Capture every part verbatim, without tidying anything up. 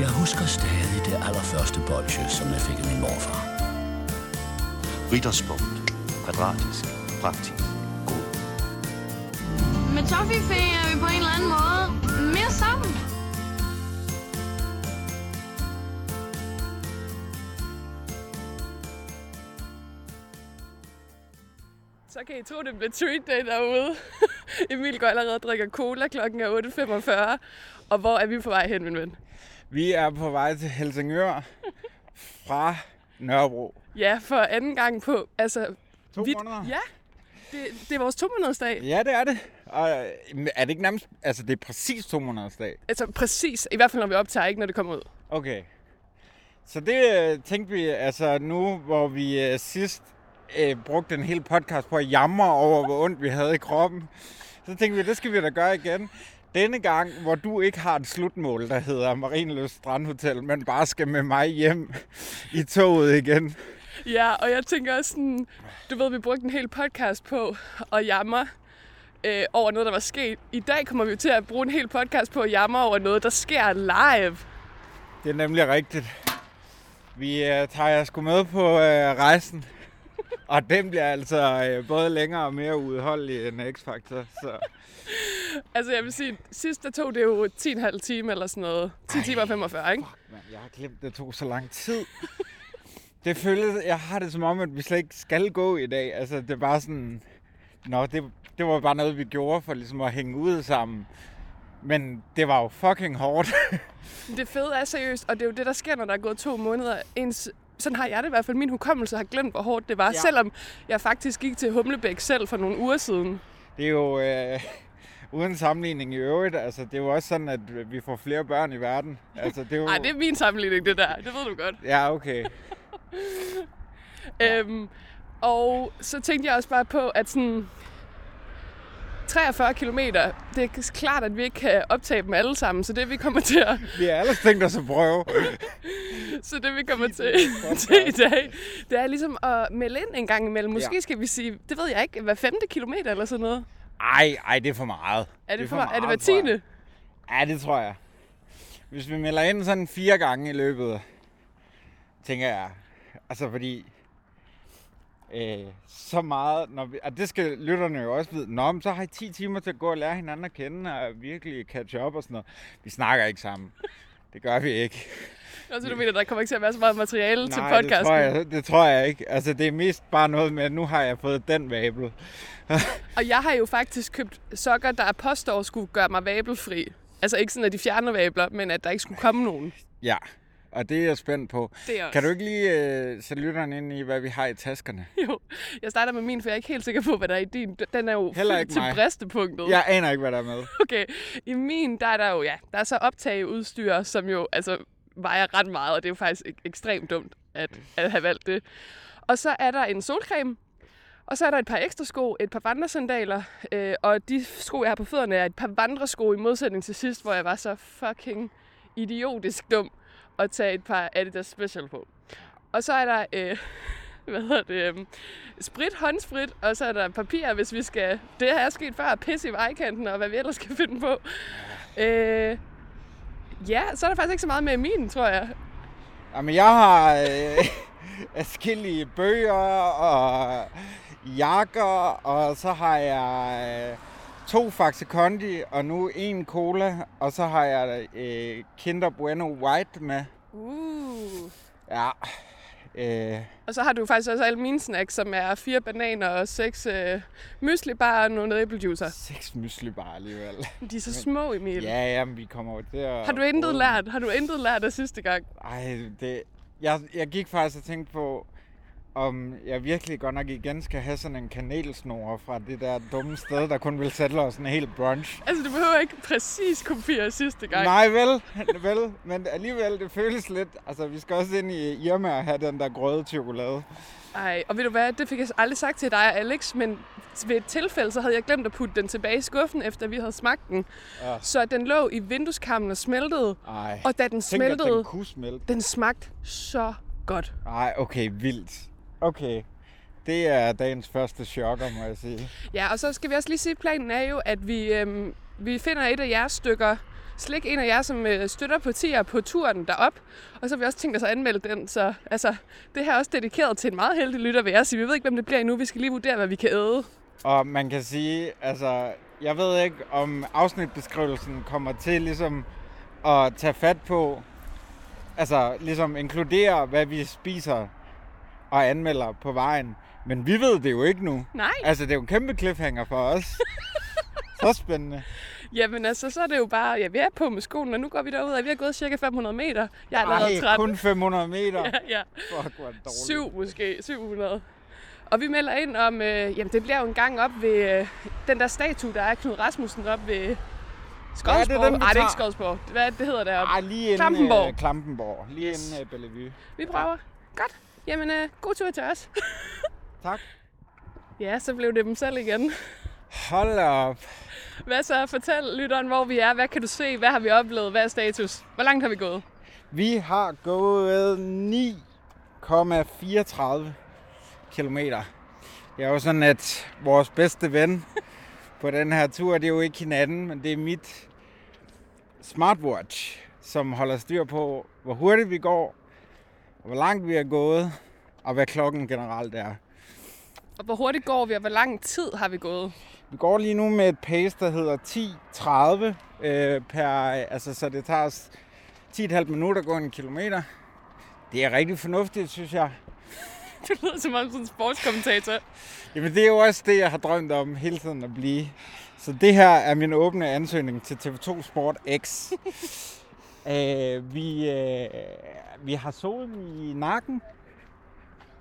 Jeg husker stadig det allerførste bolsje, som jeg fik af min morfar. Ritterspunkt. Kvadratisk. Praktisk. God. Med Toffifee er vi på en eller anden måde mere sammen. Så kan I tro, det bliver TREATDAY derude. Emil går allerede og drikker cola, klokken er otte femogfyrre. Og hvor er vi på vej hen, min ven? Vi er på vej til Helsingør fra Nørrebro. Ja, for anden gang på... altså to vi, måneder? Ja, det, det er vores to måneders dag. Ja, det er det. Og er det ikke nærmest... altså, det er præcis to måneders dag. Altså, præcis. I hvert fald, når vi optager, ikke når det kommer ud. Okay. Så det tænkte vi, altså nu, hvor vi sidst... Øh, brugte en hel podcast på at jamre over, hvor ondt vi havde i kroppen. Så tænkte vi, det skal vi da gøre igen. Denne gang, hvor du ikke har et slutmål, der hedder Marienlyst Strandhotel, men bare skal med mig hjem i toget igen. Ja, og jeg tænker også sådan, du ved, vi brugte en hel podcast på at jamre øh, over noget, der var sket. I dag kommer vi jo til at bruge en hel podcast på at jamre over noget, der sker live. Det er nemlig rigtigt. Vi øh, tager jer sgu med på øh, rejsen. Og den bliver altså øh, både længere og mere udholdelig end X-Factor, så... altså, jeg vil sige, sidst der tog det jo ti og en halv time eller sådan noget. ti timer og femogfyrre, ikke? Fuck, man, jeg har glemt, det tog så lang tid. det føles... Jeg har det som om, at vi slet ikke skal gå i dag. Altså, det er bare sådan... Nå, det, det var bare noget, vi gjorde for ligesom at hænge ud sammen. Men det var jo fucking hårdt. det fede er seriøst, og det er jo det, der sker, når der er gået to måneder. Ens... sådan har jeg det i hvert fald. Min hukommelse har glemt, hvor hårdt det var, ja. Selvom jeg faktisk gik til Humlebæk selv for nogle uger siden. Det er jo øh, uden sammenligning i øvrigt. Altså, det er jo også sådan, at vi får flere børn i verden. Nej, altså, det, jo... det er min sammenligning, det der. Det ved du godt. Ja, okay. øhm, og så tænkte jeg også bare på, at sådan treogfyrre kilometer, det er klart, at vi ikke kan optage dem alle sammen, så det vi kommer til at... vi er ellers tænkt os at prøve. så det vi kommer til, til i dag, det er ligesom at melde ind en gang imellem. Måske ja. Skal vi sige, det ved jeg ikke, hver femte kilometer eller sådan noget. Ej, ej, det er for meget. Er det, det er for meget? meget? Er det hver tiende? Ja, det tror jeg. Hvis vi melder ind sådan fire gange i løbet, tænker jeg, altså fordi... Øh, så meget, når vi, og det skal lytterne jo også vide, nå, men så har I ti timer til at gå og lære hinanden at kende og virkelig catch up og sådan noget. Vi snakker ikke sammen. Det gør vi ikke. Altså, du mener, der kommer ikke til at være så meget materiale nej, til podcasten? Nej, det tror jeg, det tror jeg ikke. Altså, det er mest bare noget med, at nu har jeg fået den vabel. og jeg har jo faktisk købt sokker, der påstår skulle gøre mig vabelfri. Altså ikke sådan, at de fjerner vabler, men at der ikke skulle komme nogen. Ja. Og det er jeg spændt på. Kan du ikke lige øh, sætte lytteren ind i, hvad vi har i taskerne? Jo, jeg starter med min, for jeg er ikke helt sikker på, hvad der er i din. Den er jo fyldt til bristepunktet. Jeg aner ikke, hvad der er med. Okay, i min, der er der jo, ja, der er så optageudstyr, som jo altså vejer ret meget, og det er jo faktisk ek- ekstremt dumt at, at have valgt det. Og så er der en solcreme, og så er der et par ekstra sko, et par vandresandaler, øh, og de sko, jeg har på fødderne, er et par vandresko i modsætning til sidst, hvor jeg var så fucking idiotisk dum. Og tage et par Adidas Special på. Og så er der, øh, hvad hedder det, øh, sprit, håndsprit, og så er der papir, hvis vi skal, det her er sket før, pisse i vejkanten, og hvad vi ellers skal finde på. Øh, ja, så er der faktisk ikke så meget med min, tror jeg. Jamen, jeg har øh, forskellige bøger og jakker, og så har jeg... Øh, To Faxe Kondi, og nu en cola, og så har jeg øh, Kinder Bueno White med. Uh. Ja. Øh. Og så har du faktisk også alle mine snacks, som er fire bananer og seks øh, myslibarer og nogle æblejuicer. Seks myslibarer alligevel. De er så små, Emil. Ja, jamen, vi kommer over til at... Har du intet lært? Har du intet lært af sidste gang? Ej, det... Jeg, jeg gik faktisk og tænkte på... om jeg virkelig godt nok igen skal have sådan en kanelsnore fra det der dumme sted, der kun ville sætte os en hel brunch. Altså, du behøver ikke præcis kopiere sidste gang. Nej, vel, vel, men alligevel, det føles lidt... Altså, vi skal også ind i Irma og have den der grøde chokolade. Ej, og ved du hvad, det fik jeg aldrig sagt til dig og Alex, men ved et tilfælde, så havde jeg glemt at putte den tilbage i skuffen, efter vi havde smagt den. Ja. Så den lå i vindueskarmen og smeltede, Ej, og da den smeltede, tænk, at den kunne smelte. Den smagte så godt. Ej, okay, vildt. Okay, det er dagens første chokker, må jeg sige. Ja, og så skal vi også lige sige, planen er jo, at vi, øhm, vi finder et af jeres stykker Slik, en af jer, som støtter på ti er på turen derop. Og så har vi også tænkt os at anmelde den. Så altså, det her er også dedikeret til en meget heldig lytter, vil jeg sige. Vi ved ikke, hvem det bliver endnu. Vi skal lige vurdere, hvad vi kan æde. Og man kan sige, altså, jeg ved ikke, om afsnitbeskrivelsen kommer til ligesom at tage fat på, altså ligesom inkludere, hvad vi spiser og anmelder på vejen. Men vi ved det jo ikke nu. Nej. Altså, det er jo en kæmpe cliffhanger for os. Så spændende. Jamen altså, så er det jo bare, ja, vi er på med skolen, og nu går vi derud, og vi har gået cirka fem hundrede meter. Jeg er allerede træt. Kun fem hundrede meter? Ja, ja. Fuck, hvor dårligt. Syv måske, syv hundrede. Og vi melder ind om, øh, jamen det bliver jo en gang op ved øh, den der statue, der er Knud Rasmussen op ved Skodsborg. Ja, det er den, Ej, det er ikke Skodsborg. Hvad det hedder deroppe? Ej, lige inden Klampenborg. Øh, Klampenborg. Lige yes. inden øh, Bellevue. Vi prøver. Ja. Godt. Jamen, øh, god tur til os. Tak. Ja, så blev det dem selv igen. Hold op. Hvad så? Fortæl lytteren, hvor vi er. Hvad kan du se? Hvad har vi oplevet? Hvad er status? Hvor langt har vi gået? Vi har gået ni komma fireogtredive kilometer. Det er jo sådan, at vores bedste ven på den her tur, det er jo ikke hinanden, men det er mit smartwatch, som holder styr på, hvor hurtigt vi går, og hvor langt vi er gået, og hvad klokken generelt er. Og hvor hurtigt går vi, og hvor lang tid har vi gået? Vi går lige nu med et pace, der hedder ti tredive, øh, per, altså, så det tager os ti komma fem minutter at gå en kilometer. Det er rigtig fornuftigt, synes jeg. Det lyder som om sådan en sportskommentator. Jamen, det er jo også det, jeg har drømt om hele tiden at blive. Så det her er min åbne ansøgning til T V to Sport X. øh, vi, øh, vi har solen i nakken.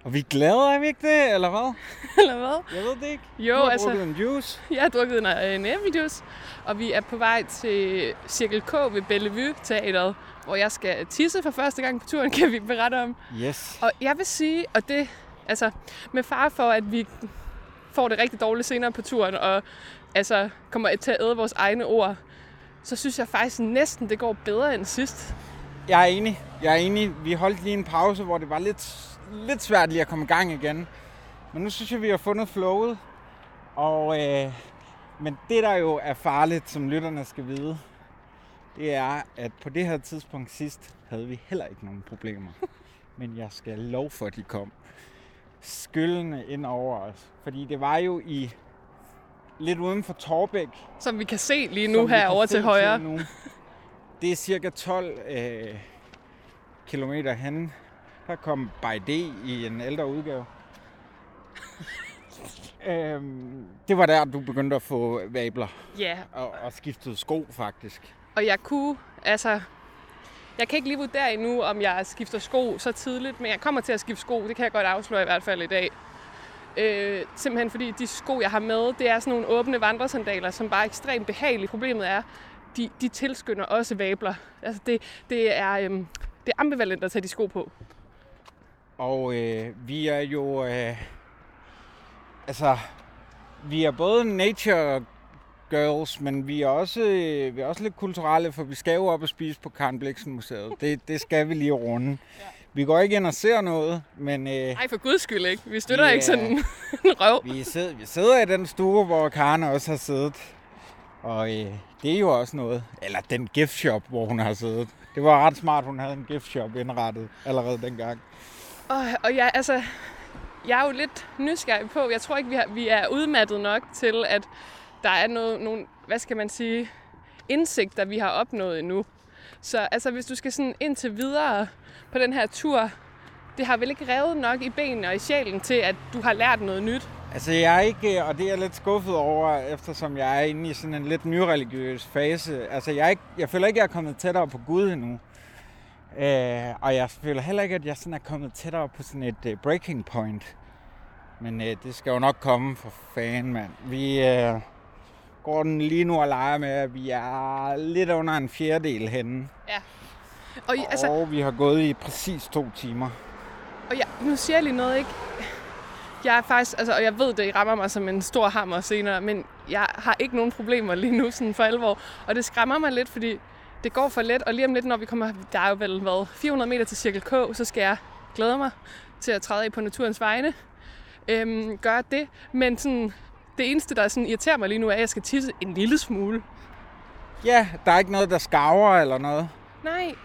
Og vi er glade, er vi ikke det, eller hvad? Eller hvad? Jeg ved det ikke. Jo, du har altså, drukket en juice. Jeg har drukket en, en æblejuice. Og vi er på vej til Cirkel K ved Bellevue Teateret, hvor jeg skal tisse for første gang på turen, kan vi berette om. Yes. Og jeg vil sige, og det, altså, med fare for, at vi får det rigtig dårligt senere på turen, og altså kommer til at æde vores egne ord, så synes jeg faktisk næsten, det går bedre end sidst. Jeg er enig. Jeg er enig. Vi holdt lige en pause, hvor det var lidt... lidt svært lige at komme i gang igen. Men nu synes jeg, vi har fundet flowet. Og, øh, men det, der jo er farligt, som lytterne skal vide, det er, at på det her tidspunkt sidst, havde vi heller ikke nogen problemer. Men jeg skal love for, at de kom skyllende ind over os. Fordi det var jo i lidt uden for Taarbæk. Som vi kan se lige nu her over til højre. Til nu. Det er cirka tolv øh, kilometer henne. Her kom By D i en ældre udgave. øhm, det var der, du begyndte at få vabler. Ja. Og, og skiftede sko, faktisk. Og jeg kunne, altså... Jeg kan ikke lige vurdere endnu, om jeg skifter sko så tidligt, men jeg kommer til at skifte sko. Det kan jeg godt afsløre i hvert fald i dag. Øh, simpelthen fordi de sko, jeg har med, det er sådan nogle åbne vandresandaler, som bare er ekstremt behagelige. Problemet er, de, de tilskynder også vabler. Altså, det, det, er, øhm, det er ambivalent at tage de sko på. Og øh, vi er jo, øh, altså, vi er både nature girls, men vi er også, øh, vi er også lidt kulturelle, for vi skal jo op og spise på Karen Blixen Museet. Det, det skal vi lige runde. Ja. Vi går ikke ind og ser noget, men... Nej, øh, for guds skyld ikke. Vi støtter vi, ikke sådan en røv. Vi sidder, vi sidder i den stue, hvor Karen også har siddet. Og øh, det er jo også noget. Eller den gift shop, hvor hun har siddet. Det var ret smart, hun havde en gift shop indrettet allerede dengang. Og, og jeg, altså, jeg er jo lidt nysgerrig på, jeg tror ikke, vi, har, vi er udmattet nok til, at der er noget, nogle, hvad skal man sige, indsigter, vi har opnået endnu. Så altså, hvis du skal sådan indtil videre på den her tur, det har vel ikke revet nok i benene og i sjælen til, at du har lært noget nyt? Altså jeg er ikke, og det er jeg lidt skuffet over, eftersom jeg er inde i sådan en lidt nyreligiøs fase. Altså jeg, er ikke, jeg føler ikke, jeg er kommet tættere på Gud endnu. Øh, og jeg føler heller ikke, at jeg sådan er kommet tættere på sådan et uh, breaking point. Men uh, det skal jo nok komme, for fanden, mand. Vi uh, går den lige nu og leger med, at vi er lidt under en fjerdedel henne. Ja. Og, og altså, vi har gået i præcis to timer. Og jeg, nu siger jeg lige noget, ikke? Jeg er faktisk, altså, og jeg ved, det rammer mig som en stor hammer senere, men jeg har ikke nogen problemer lige nu sådan for alvor. Og det skræmmer mig lidt, fordi... Det går for let, og lige om lidt, når vi kommer, der er jo vel hvad, fire hundrede meter til Cirkel K, så skal jeg glæde mig til at træde i på naturens vegne, øhm, gøre det. Men sådan, det eneste, der sådan irriterer mig lige nu, er, at jeg skal tisse en lille smule. Ja, der er ikke noget, der skarver eller noget. Nej,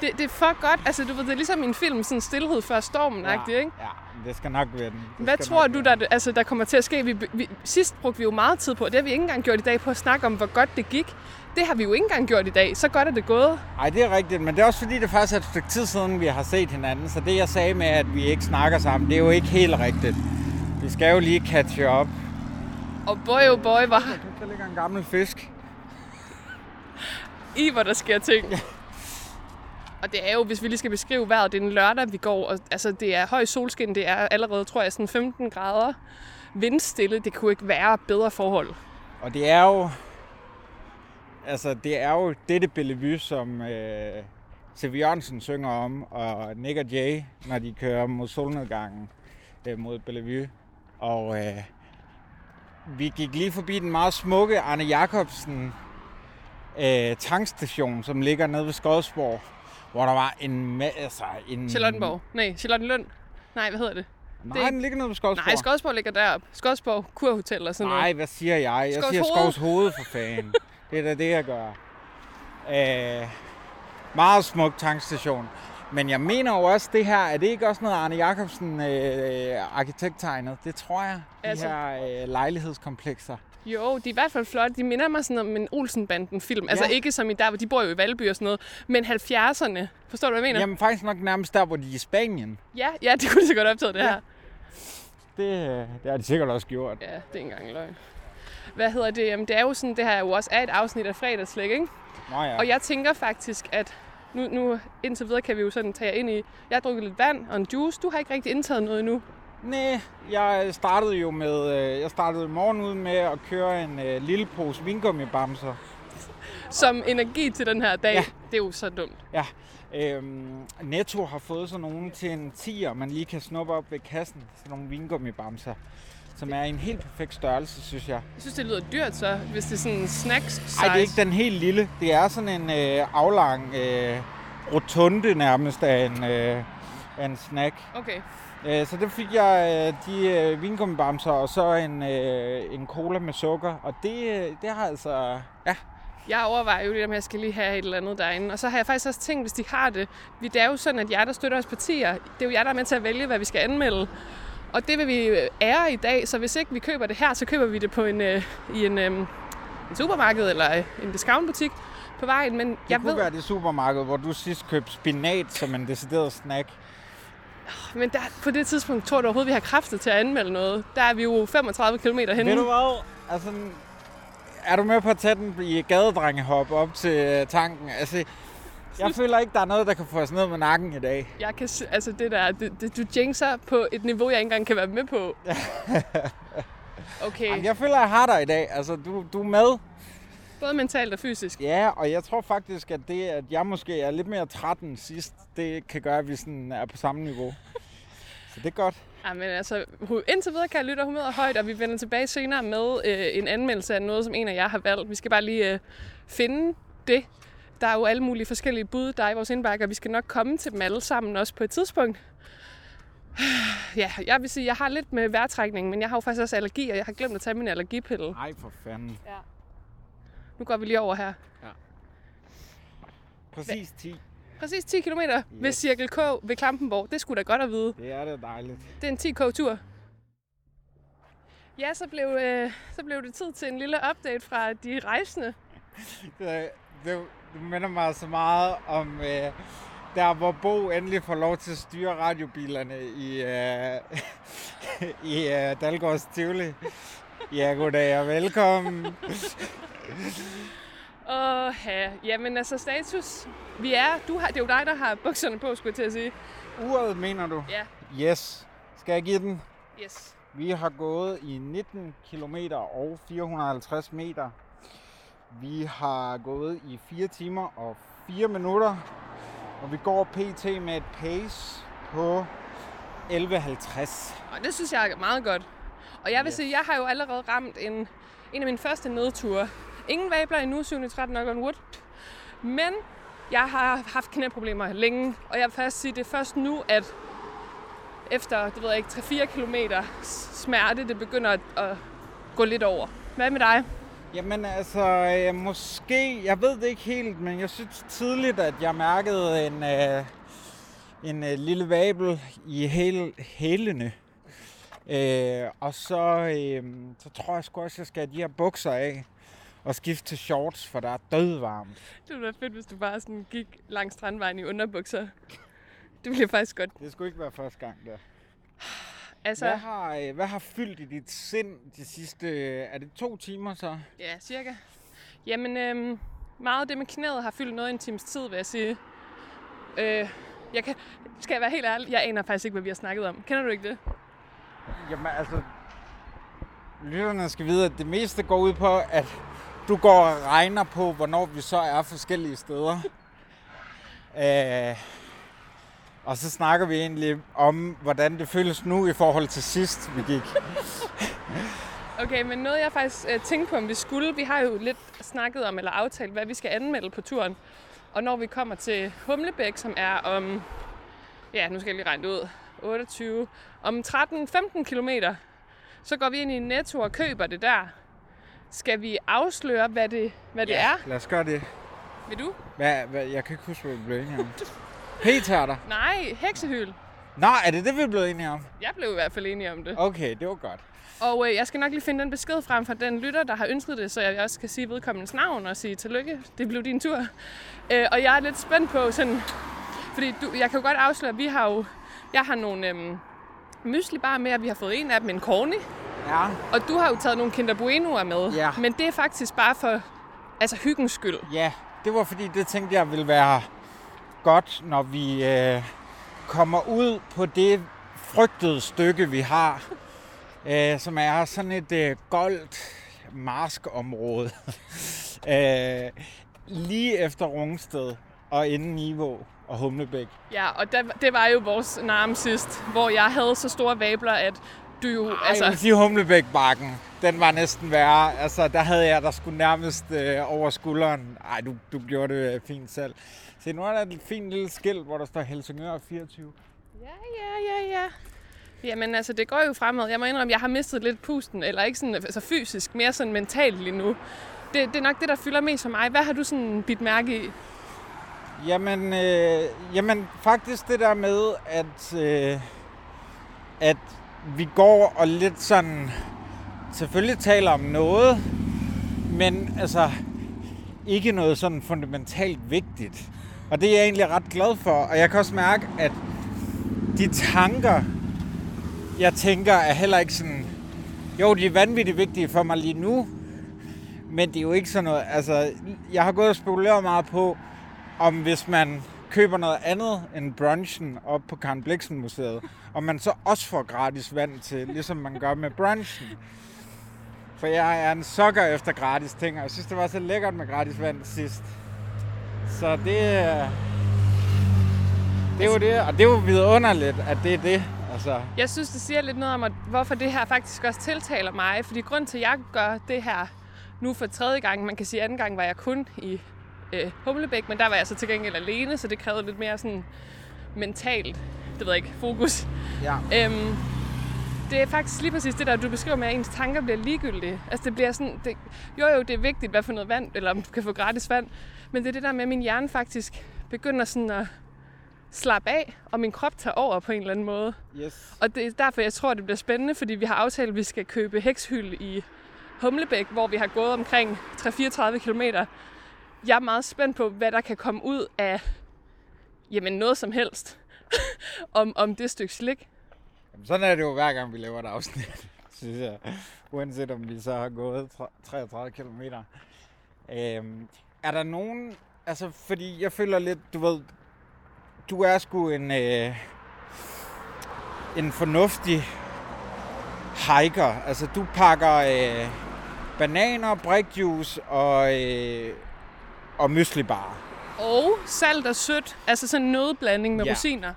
det, det er for godt. Altså, du ved, det er ligesom i en film, sådan stillhed før stormen-agtigt, ja, ikke? Ja, det skal nok være den. Det Hvad tror du, der, altså, der kommer til at ske? Vi, vi, sidst brugte vi jo meget tid på, det har vi ikke engang gjort i dag, på at snakke om, hvor godt det gik. Det har vi jo ikke engang gjort i dag. Så godt er det gået. Nej, det er rigtigt, men det er også fordi, det faktisk er et stykke tid siden, vi har set hinanden. Så det, jeg sagde med, at vi ikke snakker sammen, det er jo ikke helt rigtigt. Vi skal jo lige catche op. Og boy, oh boy, hvor... Der ligger en gammel fisk. I, hvor der sker ting. Ja. Og det er jo, hvis vi lige skal beskrive vejret, det er en lørdag, vi går, og altså, det er høj solskin, det er allerede, tror jeg, sådan femten grader. Vindstille, det kunne ikke være bedre forhold. Og det er jo... Altså, det er jo dette Bellevue, som øh, C V Jørgensen synger om, og Nick og Jay, når de kører mod solnedgangen øh, mod Bellevue. Og øh, vi gik lige forbi den meget smukke Arne Jacobsen øh, tankstation, som ligger nede ved Skodsborg, hvor der var en... Altså, en Charlottenborg. Nej, Charlottenlund. Nej, hvad hedder det? Nej, det er... den ligger nede ved Skodsborg. Nej, Skodsborg ligger deroppe. Skodsborg Kurhotel og sådan noget. Nej, hvad siger jeg? Jeg Skovshoved. Siger Skovshoved for fanden. Det er da det, jeg gør. Øh, meget smuk tankstation. Men jeg mener jo også, det her, er det ikke også noget Arne Jacobsen øh, arkitekttegnet? Det tror jeg, de altså, her øh, lejlighedskomplekser. Jo, de er i hvert fald flotte. De minder mig sådan om en Olsen-banden-film. Ja. Altså ikke som i der, hvor de bor jo i Valby og sådan noget, men halvfjerdserne. Forstår du, hvad jeg mener? Jamen faktisk nok nærmest der, hvor de er i Spanien. Ja, ja, det kunne de så godt optage, det ja. her. Det, det har de sikkert også gjort. Ja, det er ikke engang løgn. Hvad hedder det? Jamen, det er jo sådan, det her jo også er et afsnit af Fredagsslik, ikke? Nå ja. Og jeg tænker faktisk, at nu, nu indtil videre kan vi jo sådan tage ind i... Jeg har drukket lidt vand og en juice. Du har ikke rigtig indtaget noget endnu. Næh, jeg startede jo med... Jeg startede i morgen ud med at køre en øh, lille pose vingummibamser. Som energi til den her dag. Ja. Det er jo så dumt. Ja. Øhm, Netto har fået sådan nogle til en tier, man lige kan snuppe op ved kassen. Sådan nogle vingummibamser, som er en helt perfekt størrelse, synes jeg. Jeg synes, det lyder dyrt, så, hvis det er sådan en snacks-size. Nej, det er ikke den helt lille. Det er sådan en øh, aflang øh, rotunde nærmest af en, øh, af en snack. Okay. Æ, så det fik jeg øh, de øh, vingummibamser og så en, øh, en cola med sukker. Og det, øh, det har altså... Ja. Jeg overvejer jo det, om jeg skal lige have et eller andet derinde. Og så har jeg faktisk også tænkt, hvis de har det. Det er jo sådan, at jer, der støtter os partier, det er jo jer, der er med til at vælge, hvad vi skal anmelde. Og det vil vi ære i dag, så hvis ikke vi køber det her, så køber vi det på en, øh, i en, øh, en supermarked eller øh, en discountbutik på vejen. Men det jeg kunne ved... være det supermarked, hvor du sidst købte spinat som en decideret snack. Men der, på det tidspunkt tror du overhovedet, vi har kræfter til at anmelde noget. Der er vi jo femogtredive kilometer henne. Ved du hvad? Altså, er du med på at tage den i gadedrengehop op til tanken? Altså... Jeg føler ikke, der er noget, der kan få os ned med nakken i dag. Jeg kan, altså det der, det, det, du jinxer på et niveau, jeg ikke engang kan være med på. Okay. Jamen, jeg føler, jeg har dig i dag. Altså, du, du er med. Både mentalt og fysisk. Ja, og jeg tror faktisk, at det, at jeg måske er lidt mere træt end sidst, det kan gøre, at vi sådan er på samme niveau. Så det er godt. Jamen altså, indtil videre kan jeg lytte humøret højt, og vi vender tilbage senere med øh, en anmeldelse af noget, som en af jer har valgt. Vi skal bare lige øh, finde det. Der er jo alle mulige forskellige bud, der er i vores indbakke, og vi skal nok komme til dem alle sammen også på et tidspunkt. Ja, jeg vil sige, jeg har lidt med vejrtrækningen, men jeg har jo faktisk også allergi, og jeg har glemt at tage min allergipille. Ej, for fanden. Ja. Nu går vi lige over her. Ja. Præcis ti. Præcis ti kilometer yes. Ved Cirkel K ved Klampenborg. Det skulle da godt at vide. Det er da dejligt. Det er en ti K-tur. Ja, så blev, øh, så blev det tid til en lille update fra de rejsende. det, det Du minder mig så meget om øh, der, hvor Bo endelig får lov til at styre radiobilerne i, øh, i øh, Dalgårds Tivoli. Ja, goddag og velkommen. Åh, ja. Jamen altså status. Vi er, du har, det er jo dig, der har bukserne på, skulle jeg til at sige. Uret, mener du? Ja. Yes. Skal jeg give den? Yes. Vi har gået i nitten kilometer og fire hundrede og halvtreds meter. Vi har gået i fire timer og fire minutter, og vi går pt. Med et pace på elleve halvtreds. Og det synes jeg er meget godt. Og jeg vil yes. sige, jeg har jo allerede ramt en, en af mine første nedture. Ingen vabler endnu, syv tretten knock on wood. Men jeg har haft knæproblemer længe, og jeg vil faktisk sige, det er først nu, at efter det ved jeg ikke, tre til fire kilometer smerte, det begynder at, at gå lidt over. Hvad med dig? Jamen altså, øh, måske, jeg ved det ikke helt, men jeg synes tidligt, at jeg mærkede en, øh, en øh, lille vabel i hæl, hælene. Øh, og så, øh, så tror jeg sgu også, at jeg skal have de her bukser af og skifte til shorts, for der er dødvarmt. Det ville være fedt, hvis du bare sådan gik langs strandvejen i underbukser. Det ville faktisk godt. Det skulle ikke være første gang, der. Altså, hvad, har, hvad har fyldt i dit sind de sidste, er det to timer så? Ja, cirka. Jamen, øhm, meget af det med knæet har fyldt noget i en times tid, vil jeg sige. Øh, jeg kan, skal jeg være helt ærlig, jeg aner faktisk ikke, hvad vi har snakket om. Kender du ikke det? Jamen altså, lytterne skal vide, at det meste går ud på, at du går og regner på, hvornår vi så er forskellige steder. Æh, og så snakker vi egentlig om, hvordan det føles nu i forhold til sidst, vi gik. Okay, men noget jeg faktisk øh, tænkte på, om vi skulle. Vi har jo lidt snakket om, eller aftalt, hvad vi skal anmelde på turen. Og når vi kommer til Humlebæk, som er om, ja, nu skal jeg lige regne ud, otteogtyve, om tretten til femten kilometer, så går vi ind i Netto og køber det der. Skal vi afsløre, hvad det, hvad det ja, er? Lad os gøre det. Vil du? Hva, hva, jeg kan ikke huske, hvad vi blev enige om. P-tærter? Nej, heksehyl. Nej, er det det, vi er blevet enige om? Jeg blev i hvert fald enige om det. Okay, det var godt. Og øh, jeg skal nok lige finde den besked frem fra den lytter, der har ønsket det, så jeg også kan sige vedkommendes navn og sige tillykke. Det blev din tur. Øh, og jeg er lidt spændt på sådan... Fordi du, jeg kan jo godt afsløre, at vi har jo... Jeg har nogle øhm, myslibar med, at vi har fået en af dem, en Corny. Ja. Og du har jo taget nogle Kinder Buenoer med. Ja. Men det er faktisk bare for altså, hyggens skyld. Ja, det var fordi, det tænkte jeg ville være... godt, når vi øh, kommer ud på det frygtede stykke, vi har, øh, som er sådan et øh, goldt marskområde øh, lige efter Rungsted og inden Nivå og Humlebæk. Ja, og der, det var jo vores narm sidst, hvor jeg havde så store vabler, at du jo... Ej, altså... jeg vil sige Humlebæk-bakken. Den var næsten værre. Altså, der havde jeg der skulle nærmest øh, over skulderen. Ej, du, du gjorde det øh, fint selv. Se, nu er der et fint lille skilt, hvor der står Helsingør fireogtyve. Ja, ja, ja, ja. Jamen, altså, det går jo fremad. Jeg må indrømme, jeg har mistet lidt pusten. Eller ikke sådan altså fysisk, mere sådan mentalt lige nu. Det, det er nok det, der fylder mest for mig. Hvad har du sådan bidt mærke i? Jamen, øh, jamen faktisk det der med, at, øh, at vi går og lidt sådan... Selvfølgelig taler om noget, men altså ikke noget sådan fundamentalt vigtigt. Og det er jeg egentlig ret glad for. Og jeg kan også mærke, at de tanker, jeg tænker, er heller ikke sådan... Jo, de er vanvittigt vigtige for mig lige nu, men det er jo ikke sådan noget... Altså, jeg har gået og spekuleret meget på, om hvis man køber noget andet end brunchen oppe på Karen Blixen Museet, og man så også får gratis vand til, ligesom man gør med brunchen. For jeg er en sokker efter gratis ting, og jeg synes, det var så lækkert med gratis vand sidst. Så det, det er jo det, og det er jo vidunderligt, at det er det. Altså. Jeg synes, det siger lidt noget om, at hvorfor det her faktisk også tiltaler mig. Fordi grund til, at jeg gør det her nu for tredje gang, man kan sige, anden gang var jeg kun i øh, Humlebæk, men der var jeg så til gengæld alene, så det krævede lidt mere sådan mentalt, det ved jeg ikke, fokus. Ja. Øhm, Det er faktisk lige præcis det der, du beskriver med, at ens tanker bliver ligegyldige. Altså det bliver sådan, det, jo jo, det er vigtigt, hvad for noget vand, eller om du kan få gratis vand. Men det er det der med, at min hjerne faktisk begynder sådan at slappe af, og min krop tager over på en eller anden måde. Yes. Og det er derfor, jeg tror, det bliver spændende, fordi vi har aftalt, at vi skal købe hekshyld i Humlebæk, hvor vi har gået omkring tredive til fireogtredive kilometer. Jeg er meget spændt på, hvad der kan komme ud af, jamen noget som helst, om, om det stykke slik. Jamen, sådan er det jo hver gang, vi laver et afsnit, synes jeg. Uanset om vi så har gået treogtredive kilometer. Øhm, er der nogen... Altså, fordi jeg føler lidt, du ved... Du er sgu en... Øh, en fornuftig hiker. Altså, du pakker øh, bananer, brikjuice og... Øh, og myslibar. Og salt og sødt. Altså sådan en nødblanding med ja. Rosiner.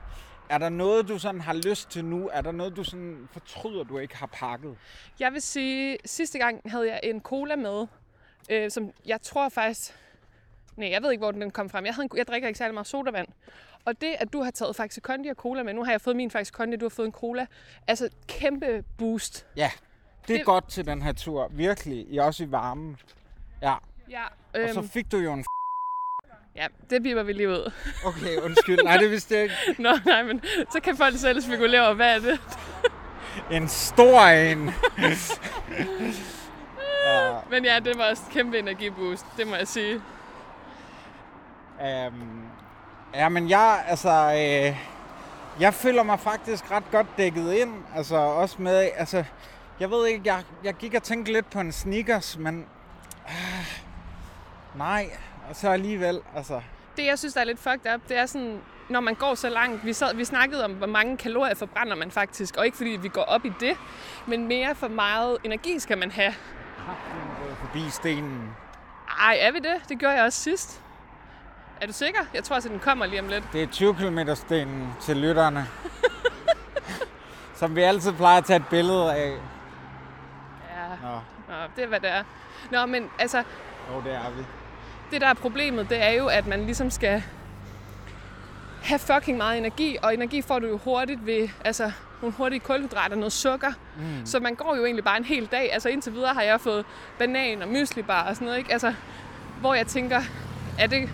Er der noget, du sådan har lyst til nu? Er der noget, du sådan fortryder, du ikke har pakket? Jeg vil sige, sidste gang havde jeg en cola med, øh, som jeg tror faktisk... Nej, jeg ved ikke, hvor den kom frem. Jeg, havde en... jeg drikker ikke særlig meget sodavand. Og det, at du har taget Faxe Kondi og cola med, nu har jeg fået min Faxe Kondi, du har fået en cola. Altså, kæmpe boost. Ja, det er det... godt til den her tur. Virkelig. I også i varmen. Ja. Ja. Øhm. Og så fik du jo en Ja, det biber vi lige ud. Okay, undskyld. Nej, det vidste jeg ikke. Nå, nej, men så kan folk selv spekulere over, hvad er det? En stor en. Ja. Men ja, det var også et kæmpe energiboost, det må jeg sige. Um, ja, men jeg, altså, øh, jeg føler mig faktisk ret godt dækket ind. Altså, også med, altså, jeg ved ikke, jeg, jeg gik og tænkte lidt på en Snickers, men øh, nej, og så alligevel, altså. Det, jeg synes, der er lidt fucked up, det er sådan, når man går så langt. Vi, sad, vi snakkede om, hvor mange kalorier forbrænder man faktisk, og ikke fordi vi går op i det, men mere for meget energi skal man have. Forbi stenen. Ej, er vi det? Det gjorde jeg også sidst. Er du sikker? Jeg tror også, at den kommer lige om lidt. Det er tyve kilometer-stenen til lytterne, som vi altid plejer at tage et billede af. Ja, nå. Nå, det er, hvad det er. Nå, men altså... Jo, det er vi. Det, der er problemet, det er jo, at man ligesom skal have fucking meget energi, og energi får du jo hurtigt ved altså, nogle hurtige kulhydrater, noget sukker. Mm. Så man går jo egentlig bare en hel dag. Altså indtil videre har jeg fået banan og müslibar og sådan noget, ikke? Altså, hvor jeg tænker, er det...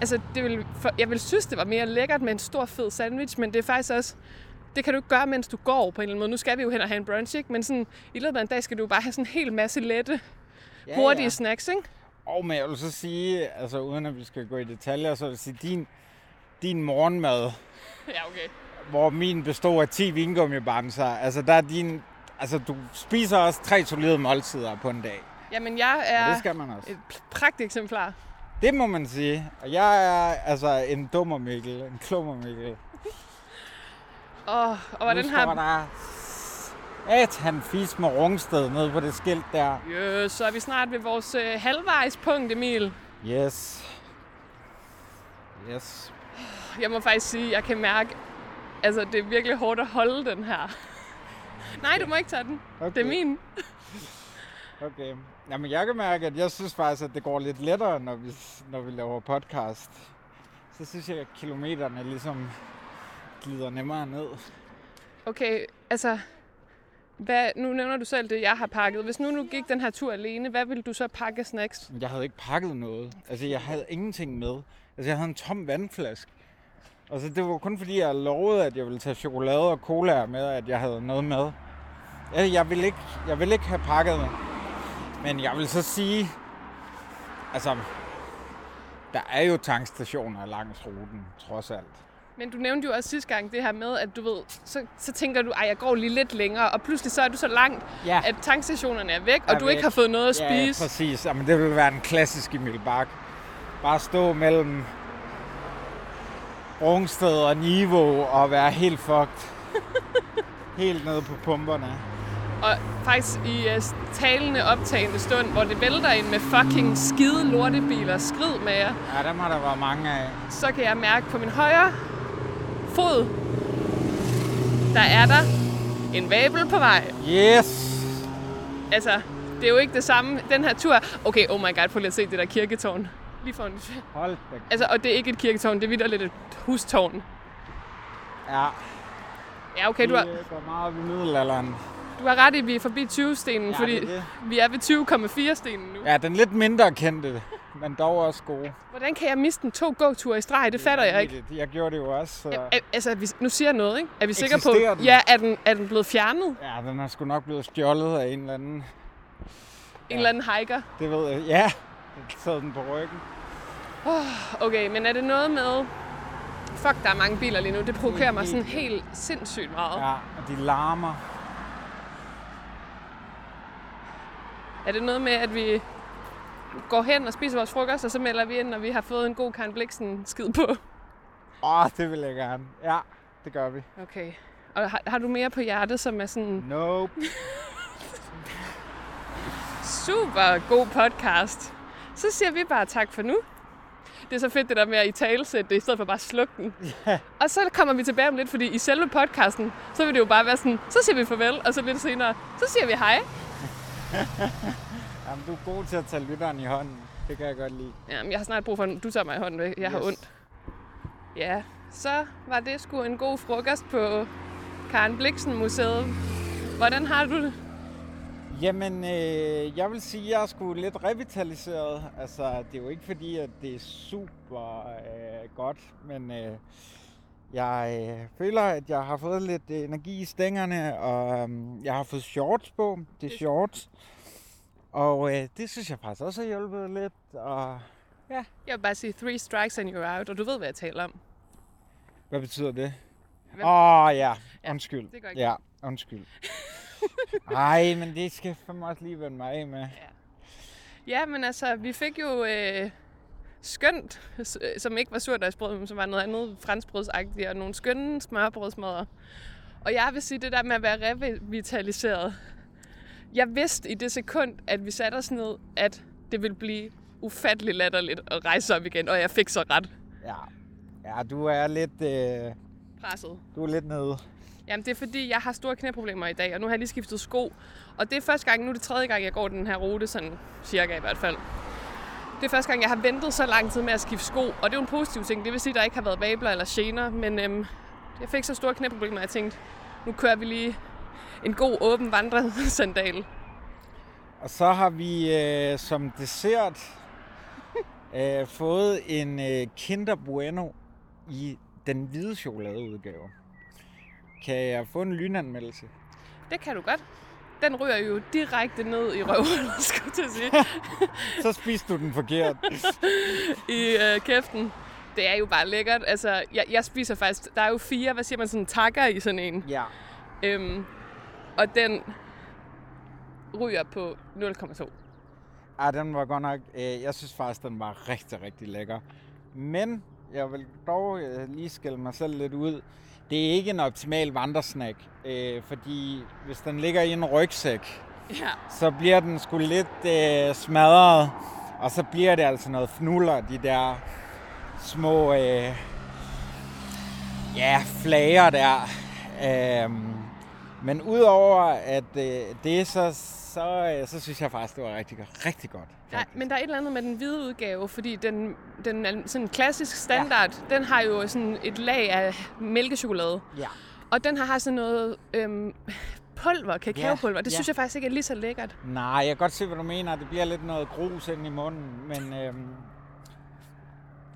Altså, det ville, jeg ville synes, det var mere lækkert med en stor, fed sandwich, men det er faktisk også... Det kan du ikke gøre, mens du går på en eller anden måde. Nu skal vi jo hen og have en brunch, ikke? Men sådan, i løbet af en dag skal du bare have sådan en hel masse lette, ja, hurtige ja. snacks, ikke? Og men jeg vil så sige, altså uden at vi skal gå i detaljer, så vil jeg sige, din, din morgenmad, ja, okay. hvor min bestod af ti vingummibamser, altså der er din... Altså, du spiser også tre solide måltider på en dag. Jamen, jeg er det skal man også. Et pragtigt eksemplar. Det må man sige. Og jeg er altså en dummermikkel, en klummermikkel. Åh, oh, og hvordan har... Nu står der at han fis med Rungsted nede på det skilt der. Jøs, yes, så er vi snart ved vores øh, halvvejspunkt, Emil. Yes. Yes. Jeg må faktisk sige, jeg kan mærke, altså det er virkelig hårdt at holde den her. Nej, du må ikke tage den. Okay. Det er min. Okay. Jamen, jeg kan mærke, at jeg synes faktisk, at det går lidt lettere, når vi, når vi laver podcast. Så synes jeg, at kilometerne ligesom glider nemmere ned. Okay, altså, hvad, nu nævner du selv det, jeg har pakket. Hvis nu nu gik den her tur alene, hvad ville du så pakke snacks? Jeg havde ikke pakket noget. Altså, jeg havde ingenting med. Altså, jeg havde en tom vandflaske. Altså, det var kun fordi, jeg lovede, at jeg ville tage chokolade og cola med, at jeg havde noget med. Altså, jeg ville ikke, jeg ville ikke have pakket noget. Men jeg vil så sige, altså, der er jo tankstationer langs ruten, trods alt. Men du nævnte jo også sidste gang det her med, at du ved, så, så tænker du, ej, jeg går lige lidt længere, og pludselig så er du så langt, ja. at tankstationerne er væk, er og du væk. ikke har fået noget at spise. Ja, præcis. Jamen, det ville være en klassisk Emil Bakke. Bare stå mellem Rungsted og Nivå og være helt fucked. Helt nede på pumperne. Og faktisk i uh, talende optagende stund, hvor det vælter ind med fucking skide lortebiler, skrid med jer. Ja, dem har der været mange af. Så kan jeg mærke på min højre fod, der er der en vabel på vej. Yes! Altså, det er jo ikke det samme. Den her tur... Okay, oh my god, prøv lige at se det der kirketårn. Lige foran det. Hold da. Altså, og det er ikke et kirketårn, det er vitterligt et hustårn. Ja. Ja, okay, du har... Det går meget ved middelalderen. Du har ret i, at vi er forbi tyve-stenen, ja, fordi det det. vi er ved tyve komma fire-stenen nu. Ja, den lidt mindre kendte, men dog også gode. Hvordan kan jeg miste den to gåture i streg? Det, det fatter jeg ikke. Jeg gjorde det jo også. Så... Ja, altså, nu siger jeg noget, ikke? Er vi sikre på, den? Ja, er den, er den blevet fjernet? Ja, den er sgu nok blevet stjålet af en eller anden... En ja. eller anden hiker? Det ved jeg. Ja, den sad den på ryggen. Oh, okay, men er det noget med... Fuck, der er mange biler lige nu. Det provokerer mig sådan helt sindssygt meget. Ja, og de larmer. Er det noget med, at vi går hen og spiser vores frokost, og så melder vi ind, når vi har fået en god Karen Blixen skid på? Åh, oh, det vil jeg gerne. Ja, det gør vi. Okay. Og har, har du mere på hjertet, som er sådan... Nope. Super god podcast. Så siger vi bare tak for nu. Det er så fedt det der med at i talesætte det, i stedet for bare at slukke den. Yeah. Og så kommer vi tilbage om lidt, fordi i selve podcasten, så vil det jo bare være sådan, så siger vi farvel, og så lidt senere, så siger vi hej. Jamen, du er god til at tage lytteren i hånden. Det kan jeg godt lide. Jamen, jeg har snart brug for, at du tager mig i hånden. Jeg yes. har ondt. Ja, så var det sgu en god frokost på Karen Blixen Museet. Hvordan har du det? Jamen, øh, jeg vil sige, at jeg er sgu lidt revitaliseret. Altså, det er jo ikke fordi, at det er super øh, godt, men øh, jeg øh, føler, at jeg har fået lidt energi i stængerne, og øh, jeg har fået shorts på. Det er shorts. Og øh, det synes jeg faktisk også har hjulpet lidt. Og... Ja, jeg vil bare sige, three strikes and you're out, og du ved, hvad jeg taler om. Hvad betyder det? Åh, oh, ja. Undskyld. Ja, det går ikke. Ja, undskyld. Nej, men det skal fandme også lige vende mig af med. Ja. Ja, men altså, vi fik jo øh, skønt, som ikke var surdejsbrød, men som var noget andet franskbrødsagtigt, og nogle skønne smørbrødsmadder. Og jeg vil sige, det der med at være revitaliseret. Jeg vidste i det sekund, at vi satte os ned, at det ville blive ufattelig latterligt at rejse op igen, og jeg fik så ret. Ja, ja du er lidt... Øh... Presset. Du er lidt nede. Jamen, det er fordi, jeg har store knæproblemer i dag, og nu har jeg lige skiftet sko. Og det er første gang, nu er det tredje gang, jeg går den her rute, sådan cirka i hvert fald. Det er første gang, jeg har ventet så lang tid med at skifte sko, og det er jo en positiv ting. Det vil sige, at der ikke har været vabler eller gener, men øhm, jeg fik så store knæproblemer, at jeg tænkte, nu kører vi lige en god, åben vandresandal. Og så har vi øh, som dessert øh, fået en øh, Kinder Bueno i den hvide chokoladeudgave. Kan jeg få en lynanmeldelse? Det kan du godt. Den ryger jo direkte ned i røven, skulle jeg sige. Så spiste du den forkert. I øh, kæften. Det er jo bare lækkert. Altså, jeg, jeg spiser faktisk... Der er jo fire, hvad siger man, sådan takker i sådan en. Ja. Øhm, og den ryger på nul komma to. Ah, den var godt nok... Øh, jeg synes faktisk, den var rigtig, rigtig lækker. Men... Jeg vil dog lige skælde mig selv lidt ud. Det er ikke en optimal vandresnack, øh, fordi hvis den ligger i en rygsæk, ja. Så bliver den sgu lidt øh, smadret, og så bliver det altså noget fnuller, de der små øh, ja, flager der. Øh, men udover at øh, det, så, så, øh, så synes jeg faktisk, det var rigtig, rigtig godt. Nej, men der er et eller andet med den hvide udgave, fordi den, den er sådan en klassisk standard, ja. Den har jo sådan et lag af mælkechokolade. Ja. Og den her har sådan noget øhm, pulver, kakaopulver. Det ja. Synes jeg faktisk ikke er lige så lækkert. Nej, jeg kan godt se, hvad du mener. Det bliver lidt noget grus ind i munden, men øhm,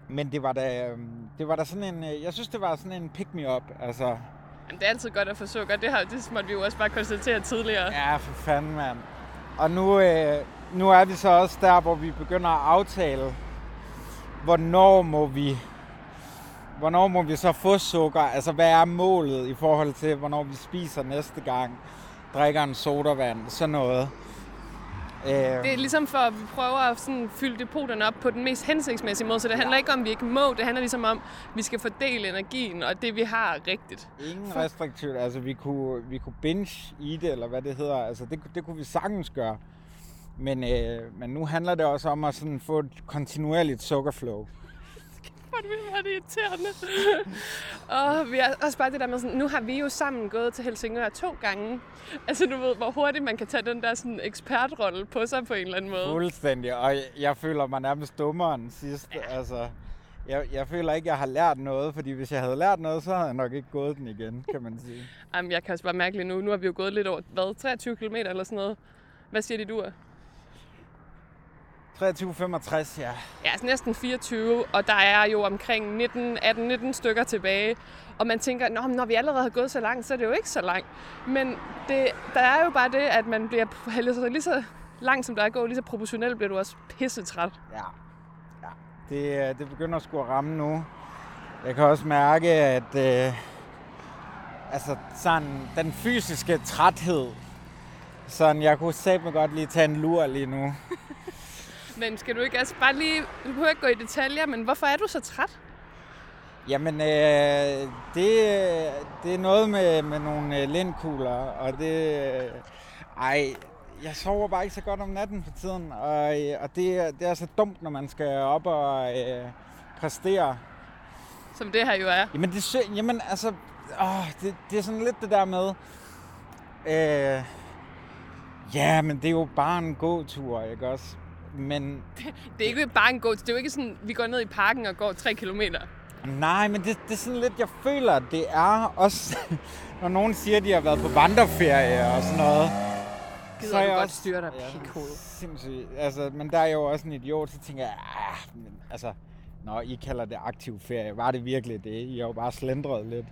men det var da øhm, det var da sådan en, jeg synes det var sådan en pick me up, altså. Jamen, det er altid godt at få sukker. Det her, det måtte vi jo også bare konstatere tidligere. Ja, for fanden, mand. Og nu øh, Nu er vi så også der, hvor vi begynder at aftale, hvornår må vi, hvornår må vi så få sukker? Altså, hvad er målet i forhold til, hvornår vi spiser næste gang, drikker en sodavand, sådan noget. Det er ligesom for, at vi prøver at sådan fylde depoterne op på den mest hensigtsmæssige måde, så det handler ikke om, vi ikke må, det handler ligesom om, at vi skal fordele energien og det, vi har rigtigt. Ingen restriktivt, altså vi kunne, vi kunne binge i det, eller hvad det hedder, altså det, det kunne vi sagtens gøre. Men, øh, men nu handler det også om at sådan få et kontinuerligt sukkerflow. Hvor er det irriterende. Og vi har også bare det der med, sådan, nu har vi jo sammen gået til Helsingør to gange. Altså du ved, hvor hurtigt man kan tage den der sådan, ekspertrolle på sig på en eller anden måde. Fuldstændig, og jeg, jeg føler mig nærmest dummere end sidst. Ja. Altså, jeg, jeg føler ikke, jeg har lært noget, fordi hvis jeg havde lært noget, så havde jeg nok ikke gået den igen, kan man sige. Jamen jeg kan også bare mærke lige nu, nu har vi jo gået lidt over, hvad, treogtyve kilometer eller sådan noget. Hvad siger de, du er? treogtyve komma femogtres, ja. Ja, altså næsten fireogtyve, og der er jo omkring nitten, atten, nitten stykker tilbage. Og man tænker, nå, når vi allerede har gået så langt, så er det jo ikke så langt. Men det, der er jo bare det, at man bliver lige så langt, som der er gået, lige så proportionelt bliver du også pissetræt. Ja, ja. Det, det begynder sgu at ramme nu. Jeg kan også mærke, at øh, altså sådan, den fysiske træthed, sådan, jeg kunne satme godt lige tage en lur lige nu. Men skal du ikke altså bare lige, du behøver ikke gå i detaljer, men hvorfor er du så træt? Jamen, øh, det, det er noget med, med nogle lindkugler, og det, øh, ej, jeg sover bare ikke så godt om natten for tiden, og, øh, og det, det er så dumt, når man skal op og øh, præstere. Som det her jo er. Jamen, det, jamen altså, åh, det, det er sådan lidt det der med, øh, ja, men det er jo bare en god tur, ikke også? Men det, det er ikke bare en god, det er jo ikke sådan, vi går ned i parken og går tre kilometer. Nej, men det, det er sådan lidt, jeg føler, at det er også, når nogen siger, at de har været på vandreferie og sådan noget, gider så du godt også styre dig, ja, pikhoved. Sindssygt. Altså, men der er jo også en idiot, så tænker jeg, men, altså, nå, I kalder det aktiv ferie. Var det virkelig det? I har jo bare slendret lidt.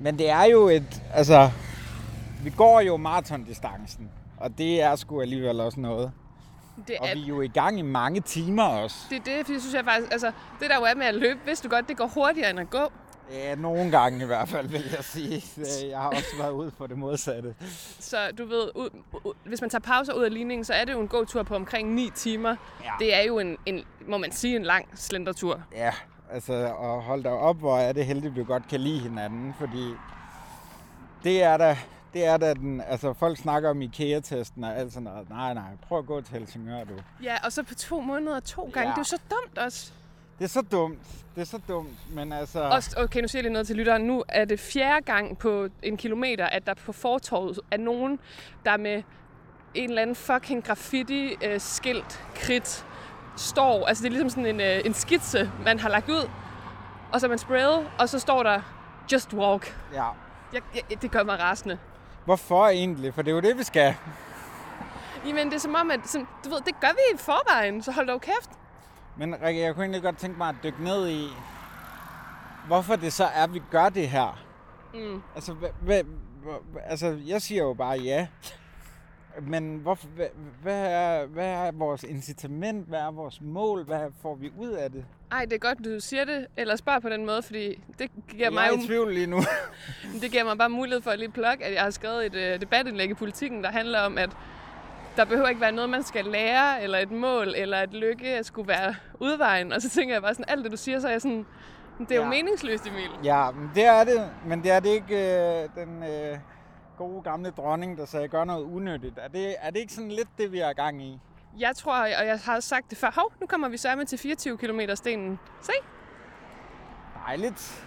Men det er jo et, altså, vi går jo maratondistancen, og det er sgu alligevel også noget. Det er, og vi er jo i gang i mange timer også. Det er det, fordi jeg synes jeg faktisk, altså, det der jo er med at løbe, vidste du godt, det går hurtigere end at gå. Ja, nogle gange i hvert fald, vil jeg sige. Jeg har også været ude for det modsatte. Så du ved, ud, ud, hvis man tager pauser ud af ligningen, så er det jo en god tur på omkring ni timer. Ja. Det er jo en, en, må man sige, en lang slendertur. Ja, altså, og hold da op, hvor er det heldigt, vi godt kan lide hinanden, fordi det er da, det er da den, altså folk snakker om IKEA-testen og alt sådan noget. Nej, nej, prøv at gå til Helsingør, du. Ja, og så på to måneder to gange. Ja. Det er jo så dumt også. Det er så dumt, det er så dumt, men altså... Også, okay, nu siger jeg lige noget til lytteren. Nu er det fjerde gang på en kilometer, at der på fortorvet er nogen, der med en eller anden fucking graffiti-skilt, kridt, står. Altså, det er ligesom sådan en, en skitse, man har lagt ud, og så man sprayet, og så står der, just walk. Ja. Jeg, jeg, det gør mig rasende. Hvorfor egentlig? For det er jo det, vi skal. Jamen, det er som om, at som, du ved, det gør vi i forvejen, så hold dog kæft. Men Rikke, jeg kunne egentlig godt tænke mig at dykke ned i, hvorfor det så er, at vi gør det her. Mm. Altså, h- h- h- altså, jeg siger jo bare ja. Men hvorfor, h- hvad, er, hvad er vores incitament? Hvad er vores mål? Hvad får vi ud af det? Ej, det er godt, du siger det. Eller spørg på den måde, fordi det giver jeg mig... Jeg er i tvivl lige nu. Det giver mig bare mulighed for at lige plukke, at jeg har skrevet et øh, debatindlæg i Politikken, der handler om, at der behøver ikke være noget, man skal lære, eller et mål, eller et lykke skulle være udvejen. Og så tænker jeg bare sådan, alt det, du siger, så er jeg sådan, det er ja. jo meningsløst, Emil. Ja, men det er det. Men det er det ikke øh, den øh, gode gamle dronning, der sagde, gør noget unyttigt. Er det, er det ikke sådan lidt det, vi er i gang i? Jeg tror, og jeg har sagt det før, hov, nu kommer vi sørme til fireogtyve kilometer-stenen. Se. Dejligt.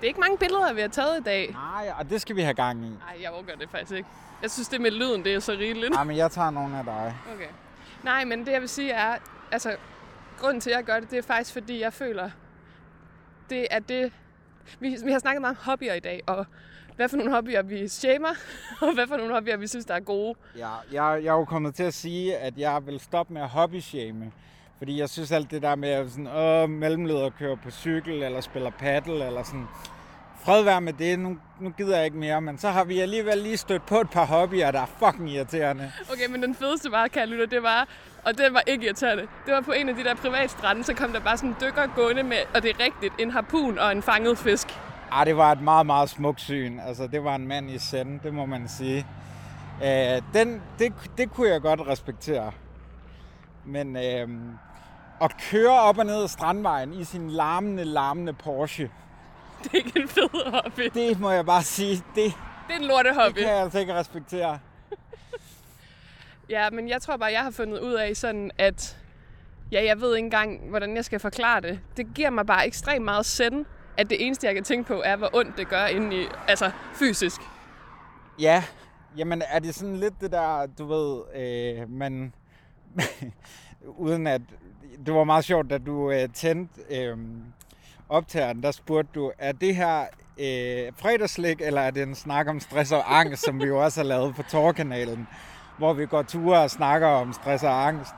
Det er ikke mange billeder, vi har taget i dag. Nej, og det skal vi have gang i. Nej, jeg overgør det faktisk ikke. Jeg synes, det med lyden, det er så rigeligt. Nej, men jeg tager nogle af dig. Okay. Nej, men det jeg vil sige er, altså, grunden til, at jeg gør det, det er faktisk, fordi jeg føler, det er det... Vi, vi har snakket meget om hobbyer i dag, og hvad for nogle hobbyer vi shamer, og hvad for nogle hobbyer vi synes, der er gode. Ja, jeg, jeg er jo kommet til at sige, at jeg vil stoppe med at hobby-shame. Fordi jeg synes alt det der med, at sådan, åh, mellemleder kører på cykel, eller spiller paddle, eller sådan... Fred være med det, nu, nu gider jeg ikke mere, men så har vi alligevel lige stødt på et par hobbyer, der er fucking irriterende. Okay, men den fedeste var, kan jeg lytte, det var, og den var ikke irriterende, det var på en af de der privatstrande, så kom der bare sådan en dykker gående med, og det er rigtigt, en harpun og en fanget fisk. Ej, det var et meget, meget smukt syn. Altså, det var en mand i send, det må man sige. Øh, den, det, det kunne jeg godt respektere. Men øh, at køre op og ned ad Strandvejen i sin larmende, larmende Porsche, det er ikke en fed hobby. Det må jeg bare sige. Det, det er en lorte hobby. Det kan jeg altså ikke respektere. Ja, men jeg tror bare, jeg har fundet ud af sådan, at ja, jeg ved ikke engang, hvordan jeg skal forklare det. Det giver mig bare ekstremt meget zen, at det eneste, jeg kan tænke på, er, hvor ondt det gør indeni, altså fysisk. Ja, jamen er det sådan lidt det der, du ved, øh, man... Uden at... Det var meget sjovt, at du øh, tændte... Øh, optageren, der spurgte du, er det her øh, fredagsslik, eller er det en snak om stress og angst, som vi jo også har lavet på Tårerkanalen, hvor vi går ture og snakker om stress og angst.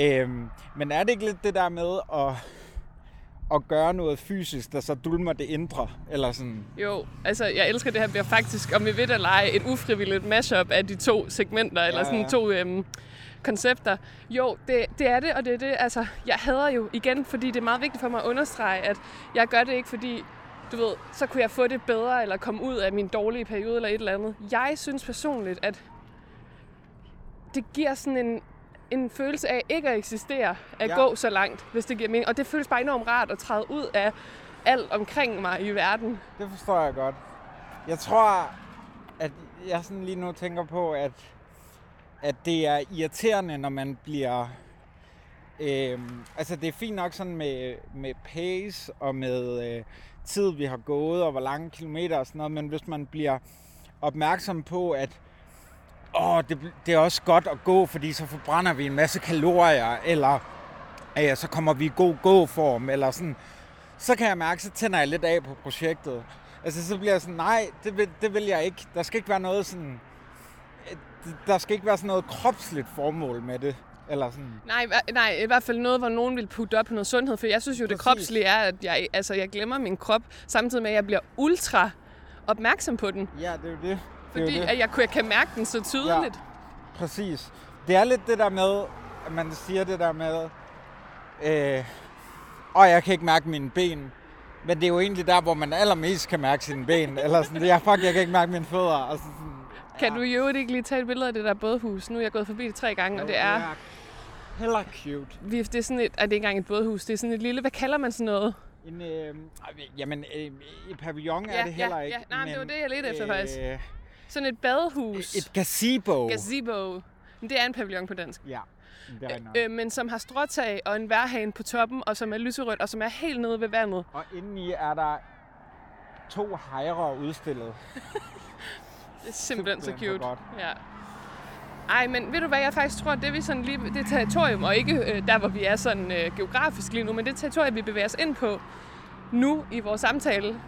Øhm, men er det ikke lidt det der med at, at gøre noget fysisk, der så dulmer det indre? Eller sådan? Jo, altså jeg elsker det her, bliver faktisk, om vi ved at lege, et ufrivilligt mashup af de to segmenter, ja, eller sådan to... Øhm, koncepter. Jo, det, det er det, og det er det, altså, jeg hader jo igen, fordi det er meget vigtigt for mig at understrege, at jeg gør det ikke, fordi, du ved, så kunne jeg få det bedre, eller komme ud af min dårlige periode, eller et eller andet. Jeg synes personligt, at det giver sådan en, en følelse af ikke at eksistere, at ja. gå så langt, hvis det giver mening, og det føles bare enormt rart at træde ud af alt omkring mig i verden. Det forstår jeg godt. Jeg tror, at jeg sådan lige nu tænker på, at at det er irriterende, når man bliver... Øh, altså, det er fint nok sådan med, med pace og med øh, tid, vi har gået, og hvor lange kilometer og sådan noget, men hvis man bliver opmærksom på, at åh, det, det er også godt at gå, fordi så forbrænder vi en masse kalorier, eller øh, så kommer vi i god gåform, eller sådan, så kan jeg mærke, så tænder jeg lidt af på projektet. Altså, så bliver jeg sådan, nej, det vil, det vil jeg ikke. Der skal ikke være noget sådan... der skal ikke være sådan noget kropsligt formål med det. Eller sådan. Nej, nej, i hvert fald noget, hvor nogen vil putte op på noget sundhed, for jeg synes jo, det kropslige er, at jeg, altså, jeg glemmer min krop, samtidig med, at jeg bliver ultra opmærksom på den. Ja, det er jo det. det Fordi jo det. At jeg, jeg kan mærke den så tydeligt. Ja, præcis. Det er lidt det der med, at man siger det der med, øh, og jeg kan ikke mærke mine ben, men det er jo egentlig der, hvor man allermest kan mærke sine ben, eller sådan, ja, fuck, jeg kan ikke mærke mine fødder, altså sådan. Kan du i øvrigt ikke lige tage et billede af det der bådhus? Nu er jeg gået forbi det tre gange, og det er... Heller cute. Det er sådan et... Er det ikke engang et bådhus? Det er sådan et lille... Hvad kalder man sådan noget? En, øh, jamen, øh, et pavillon ja, er det heller ja, ikke. Ja. Nej, men det var det, jeg ledte efter, øh, faktisk. Sådan et badehus. Et gazebo. Gazebo. Men det er en pavillon på dansk. Ja, det er nok. Øh, men som har stråtag og en vejrhane på toppen, og som er lyserødt, og som er helt nede ved vandet. Og indeni er der to hejre udstillet. Det er simpelthen, simpelthen så cute. Ja. Ej, men ved du hvad, jeg faktisk tror, det vi sådan lige det territorium, og ikke øh, der, hvor vi er sådan øh, geografisk lige nu, men det territorium, vi bevæger os ind på nu i vores samtale,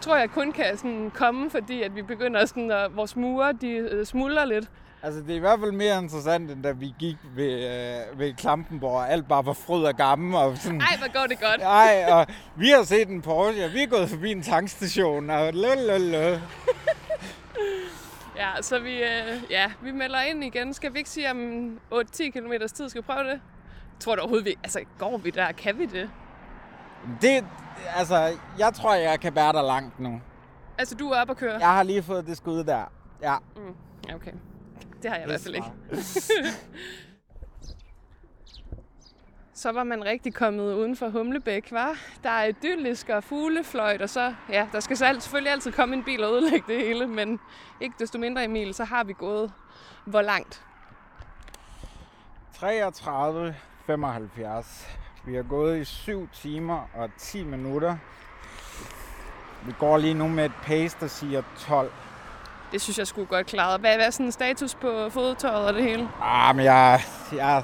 tror jeg kun kan sådan komme, fordi at vi begynder sådan, at vores mure, de øh, smuldrer lidt. Altså, det er i hvert fald mere interessant, end da vi gik ved, øh, ved Klampenborg, og alt bare var fryd og gammel. Og sådan, ej, hvor går det godt. Ej, og vi har set en Porsche, og vi er gået forbi en tankstation, og lølølø. Ja, så vi, øh, ja, vi melder ind igen. Skal vi ikke sige, om otte til ti kilometer tid skal vi prøve det? Tror du overhovedet, vi, altså går vi der? Kan vi det? Det, altså, jeg tror, jeg kan bære dig langt nu. Altså, du er oppe at køre? Jeg har lige fået det skud der, ja. Mm, okay, det har jeg i hvert fald ikke. Så var man rigtig kommet uden for Humlebæk, var? Der er idyllisk og fuglefløjt, og så... Ja, der skal så selvfølgelig altid komme en bil og ødelægge det hele, men ikke desto mindre, Emil, så har vi gået hvor langt? treogtredive femoghalvfjerds. Vi har gået i syv timer og ti minutter. Vi går lige nu med et pace, der siger tolv. Det synes jeg skulle godt klare. Hvad er sådan en status på fodtøjet og det hele? Ah, men jeg... jeg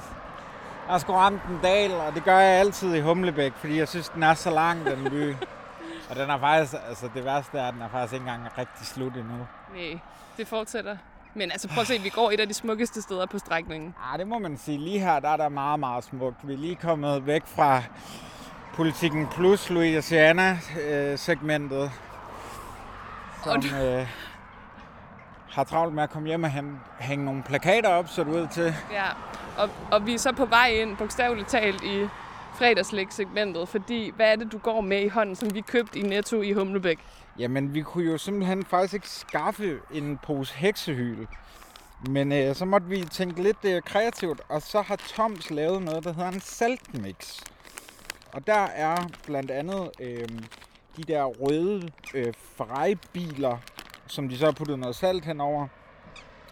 Jeg har sgu ramt en dal, og det gør jeg altid i Humlebæk, fordi jeg synes, den er så lang, den by. Og den er faktisk, altså det værste er, at den er faktisk ikke engang rigtig slut endnu. Nej, det fortsætter. Men altså prøv at se, vi går et af de smukkeste steder på strækningen. Ah, det må man sige. Lige her, der er der meget, meget smukt. Vi er lige kommet væk fra Politikken Plus Louisiana-segmentet, som du... øh, har travlt med at komme hjem og hænge, hænge nogle plakater op, så du ud til. Ja. Og, og vi er så på vej ind, bogstaveligt talt, i fredagsslik-segmentet, fordi hvad er det, du går med i hånden, som vi købte i Netto i Humlebæk? Jamen, vi kunne jo simpelthen faktisk ikke skaffe en pose heksehyl. Men øh, så måtte vi tænke lidt øh, kreativt, og så har Toms lavet noget, der hedder en saltmix. Og der er blandt andet øh, de der røde øh, Ferrari-biler, som de så har puttet noget salt henover.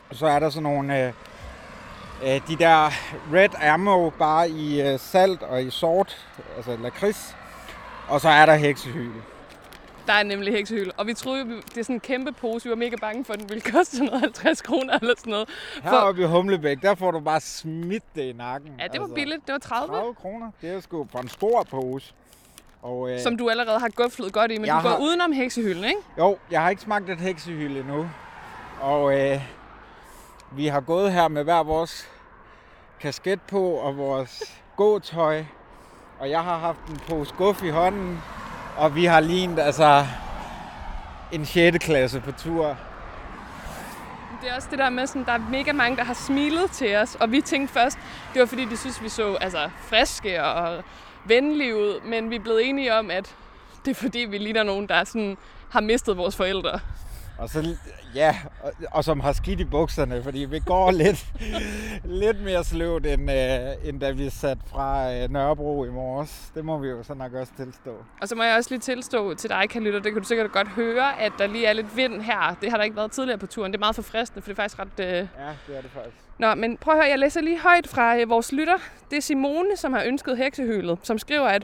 Og så er der sådan nogle... Øh, De der Red Ammo, bare i salt og i sort, altså lakrids, og så er der heksehyl. Der er nemlig heksehyl, og vi troede det er sådan en kæmpe pose, vi var mega bange for, at den ville koste sådan noget halvtreds kroner eller sådan noget. Heroppe for... i Humlebæk, der får du bare smidt det i nakken. Ja, det var altså, billigt, det var tredive. tredive kroner, det er sgu for en stor pose. Og, øh... som du allerede har guflet godt i, men jeg du går har... udenom heksehylden, ikke? Jo, jeg har ikke smagt et heksehyl endnu, og... Øh... Vi har gået her med hver vores kasket på og vores gåtøj, og jeg har haft en pose guf i hånden, og vi har lignet altså en sjette klasse på tur. Det er også det der med, sådan, der er mega mange, der har smilet til os, og vi tænkte først, det var fordi de synes, vi så altså, friske og venlige ud, men vi er blevet enige om, at det er fordi, vi ligner nogen, der sådan, har mistet vores forældre. Og så, ja, og, og som har skidt i bukserne, fordi vi går lidt, lidt mere sløvt, end, øh, end da vi sat fra øh, Nørrebro i morges. Det må vi jo så nok også tilstå. Og så må jeg også lige tilstå til dig, Kan Lytter, det kan du sikkert godt høre, at der lige er lidt vind her. Det har der ikke været tidligere på turen. Det er meget forfriskende, for det er faktisk ret... Øh... Ja, det er det faktisk. Nå, men prøv at høre, jeg læser lige højt fra øh, vores lytter. Det er Simone, som har ønsket heksehylet, som skriver, at...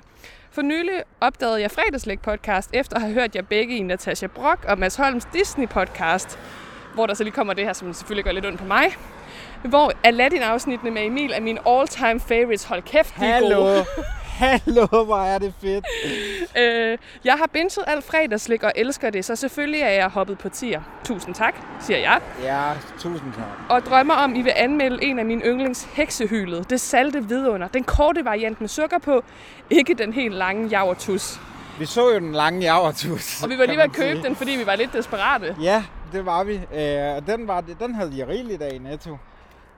For nylig opdagede jeg Fredagsslik-podcast, efter at have hørt jer begge i Natasha Brock og Mads Holms Disney-podcast, hvor der så lige kommer det her, som selvfølgelig gør lidt ondt på mig, hvor Aladdin-afsnittene med Emil er min all-time favorites. Hold kæft, de er gode. Hallo, hvor er det fedt. øh, jeg har binget alt fredagsslik og elsker det, så selvfølgelig er jeg hoppet på tier. Tusind tak, siger jeg. Ja, tusind tak. Og drømmer om, I vil anmelde en af mine yndlings heksehylede. Det salte vidunder. Den korte variant med sukker på. Ikke den helt lange javertus. Vi så jo den lange javertus. Og vi var lige ved at købe den, fordi vi var lidt desperate. Ja, det var vi. Øh, den, var, den havde jeg rigeligt af i Netto.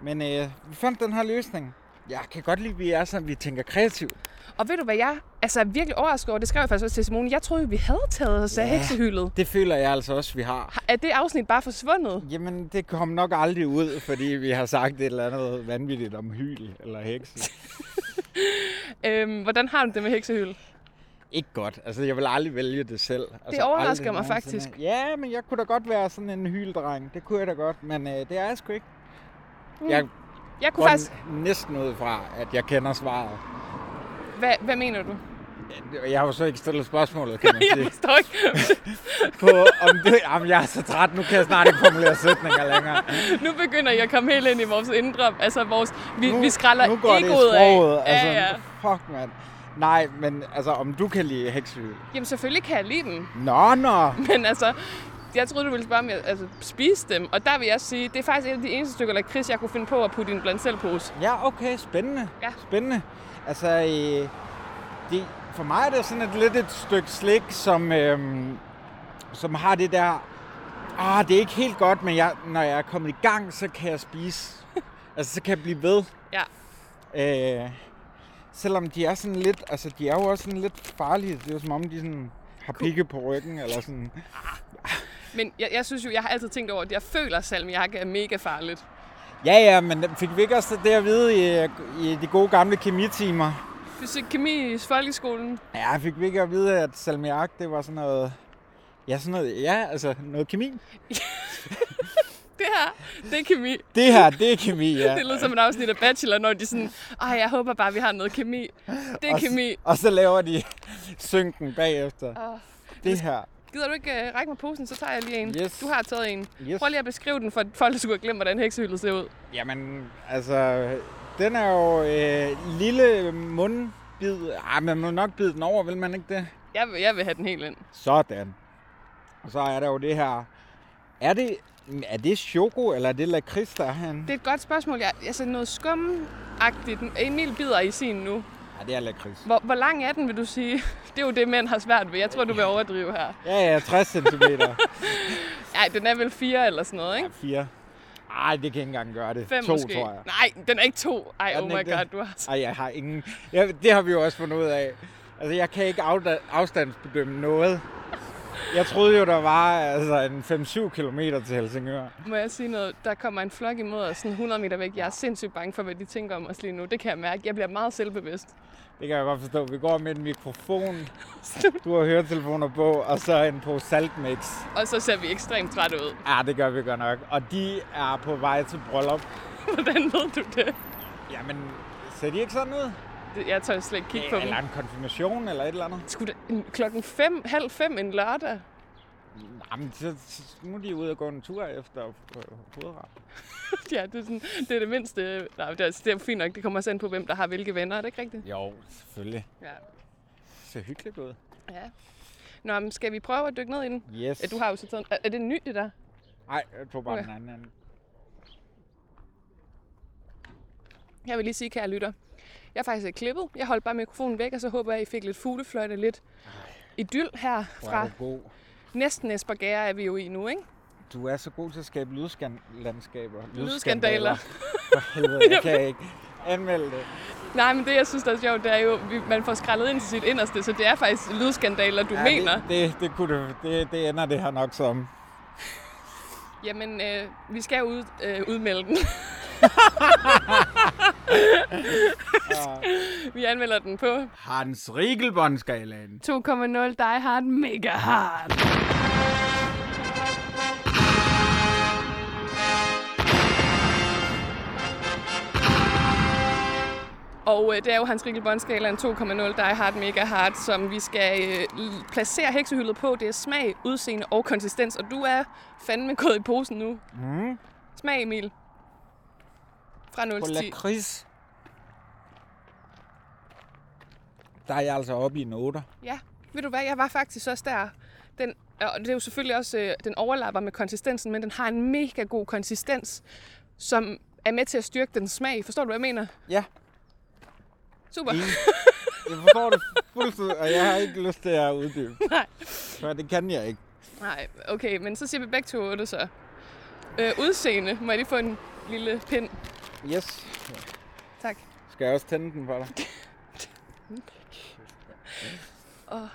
Men øh, vi fandt den her løsning. Jeg kan godt lide, at vi er sådan, vi tænker kreativt. Og ved du hvad, jeg altså, er virkelig overrasket over, det skrev jeg faktisk også til Simone, jeg troede, vi havde taget os af ja, heksehyldet. Det føler jeg altså også, vi har. Er det afsnit bare forsvundet? Jamen, det kom nok aldrig ud, fordi vi har sagt et eller andet vanvittigt om hyl eller hekse. øhm, hvordan har du det med heksehyl? Ikke godt. Altså, jeg vil aldrig vælge det selv. Altså, det overrasker mig faktisk. Sådan. Ja, men jeg kunne da godt være sådan en hyldreng. Det kunne jeg da godt, men øh, det er jeg sgu ikke. Mm. Jeg Jeg kunne faktisk næsten ud fra, at jeg kender svaret. Hvad, hvad mener du? Jeg har jo så ikke stillet spørgsmålet, kan man sige. Jeg forstår ikke. På, om det, jamen, jeg er så træt, nu kan jeg snart ikke formulere sætninger længere. Nu begynder jeg at komme helt ind i vores indre, altså vores, vi, nu, vi skræller egoet af. Nu går det i sproget, altså, ja, ja. Fuck mand. Nej, men altså, om du kan lide heksehyl? Jamen selvfølgelig kan jeg lide den. Nå, nå. Men altså... Jeg troede, du ville spørge mig at altså, spise dem, og der vil jeg sige, det er faktisk et af de eneste stykker lakrids, jeg kunne finde på at putte i en bland-selv-pose. Ja, okay, spændende. Ja. Spændende. Altså, øh, det, for mig er det sådan et lidt et stykke slik, som, øh, som har det der, ah, det er ikke helt godt, men jeg, når jeg er kommet i gang, så kan jeg spise. Altså, så kan jeg blive ved. Ja. Øh, selvom de er sådan lidt, altså, de er jo også sådan lidt farlige. Det er jo som om, de sådan har pigge på ryggen, eller sådan... Men jeg, jeg synes jo, jeg har altid tænkt over, at jeg føler salmiak er mega farligt. Ja, ja, men fik vi ikke også det at vide i, i de gode gamle kemitimer? Fysik, kemi i folkeskolen? Ja, fik vi ikke at vide, at salmiak, det var sådan noget... Ja, sådan noget... Ja, altså noget kemi. Det her, det er kemi. Det her, det er kemi, ja. Det lyder som et afsnit af Bachelor, når de sådan, ej, jeg håber bare, vi har noget kemi. Det er og kemi. S- og så laver de synken bagefter. Oh. Det her... Gider du ikke uh, række mig posen, så tager jeg lige en. Yes. Du har taget en. Yes. Prøv lige at beskrive den for folk, der skulle have glemt, hvordan heksehyldet ser ud. Jamen, altså, den er jo øh, lille mundbid. Ej, man må nok bide den over, vil man ikke det? Jeg vil, jeg vil have den helt ind. Sådan. Og så er der jo det her. Er det, er det choco, eller er det lakrids, der er herinde? Det er et godt spørgsmål. Jeg, altså noget skumagtigt. Emil bider i sin nu. Ja, det er lakrids. Hvor, hvor lang er den, vil du sige? Det er jo det, mænd har svært ved. Jeg tror, du vil overdrive her. Ja, ja, tres centimeter. Nej, den er vel fire eller sådan noget, ikke? Ja, fire. Ej, det kan ikke engang gøre det. Fem to, måske. Tror jeg. Nej, den er ikke to. Ej, oh my god, det? Du har... Ej, jeg har ingen... Ja, det har vi jo også fundet ud af. Altså, jeg kan ikke afstandsbedømme noget. Jeg troede jo, der var altså, en fem syv kilometer til Helsingør. Må jeg sige noget? Der kommer en flok imod os, sådan hundrede meter væk. Jeg er sindssygt bange for, hvad de tænker om os lige nu. Det kan jeg mærke. Jeg bliver meget selvbevidst. Det kan jeg godt forstå. Vi går med en mikrofon, du har høretelefoner på, og så en pose saltmix. Og så ser vi ekstremt trætte ud. Ja, det gør vi godt nok. Og de er på vej til bryllup. Hvordan ved du det? Jamen, ser de ikke sådan ud? Jeg tør slet ikke kigge på dem. Eller en konfirmation eller et eller andet. Skulle det, klokken fem, halv fem en lørdag? Jamen, så, nu er de ude og gå en tur efter hovedret. Ja, det er, sådan, det er det mindste. Nej, det er, det er fint nok. Det kommer også ind på, hvem der har hvilke venner. Er det ikke rigtigt? Jo, selvfølgelig. Ja. Så hyggeligt ud. Ja. Nå, men skal vi prøve at dykke ned i den? Yes. Ja, du har jo så taget... Er, er det en ny, det der? Nej, jeg tror bare okay. Den anden, anden. Jeg vil lige sige, kære lytter. Jeg er faktisk ikke klippet. Jeg holdt bare mikrofonen væk, og så håber jeg, I fik lidt fuglefløjte, lidt idyl her fra... Næsten Esbergære er vi jo i nu, ikke? Du er så god til at skabe lydskandaler. Lydskandaler. For helvede, jeg kan ikke anmelde det. Nej, men det, jeg synes, der er sjovt, det er jo, man får skrællet ind til sit inderste, så det er faktisk lydskandaler, du ja, mener. Det, det, det, kunne du, det, det ender det her nok som. Jamen, øh, vi skal ud, øh, udmelde den. Vi anmelder den på Hans Rigelbondskalaen to komma nul Die Hard Mega Hard. Og øh, det er jo Hans Rigelbondskalaen to komma nul Die Hard Mega Hard, som vi skal øh, placere heksehyldet på. Det er smag, udseende og konsistens. Og du er fandme gået i posen nu. Mm. Smag, Emil. Fra nul til ti. På lakrids. der er jeg altså oppe i en otter. Ja, ved du hvad, jeg var faktisk også der. Den, og det er jo selvfølgelig også, øh, den overlapper med konsistensen, men den har en mega god konsistens, som er med til at styrke den smag. Forstår du, hvad jeg mener? Ja. Super. Ja. Jeg forstår det fuldstændig, og jeg har ikke lyst til at uddybe. Nej. For det kan jeg ikke. Nej, okay, men så siger vi begge to otte så. Øh, udseende. Må jeg lige få en lille pind? Yes. Tak. Skal jeg også tænde den for dig? Åh, oh,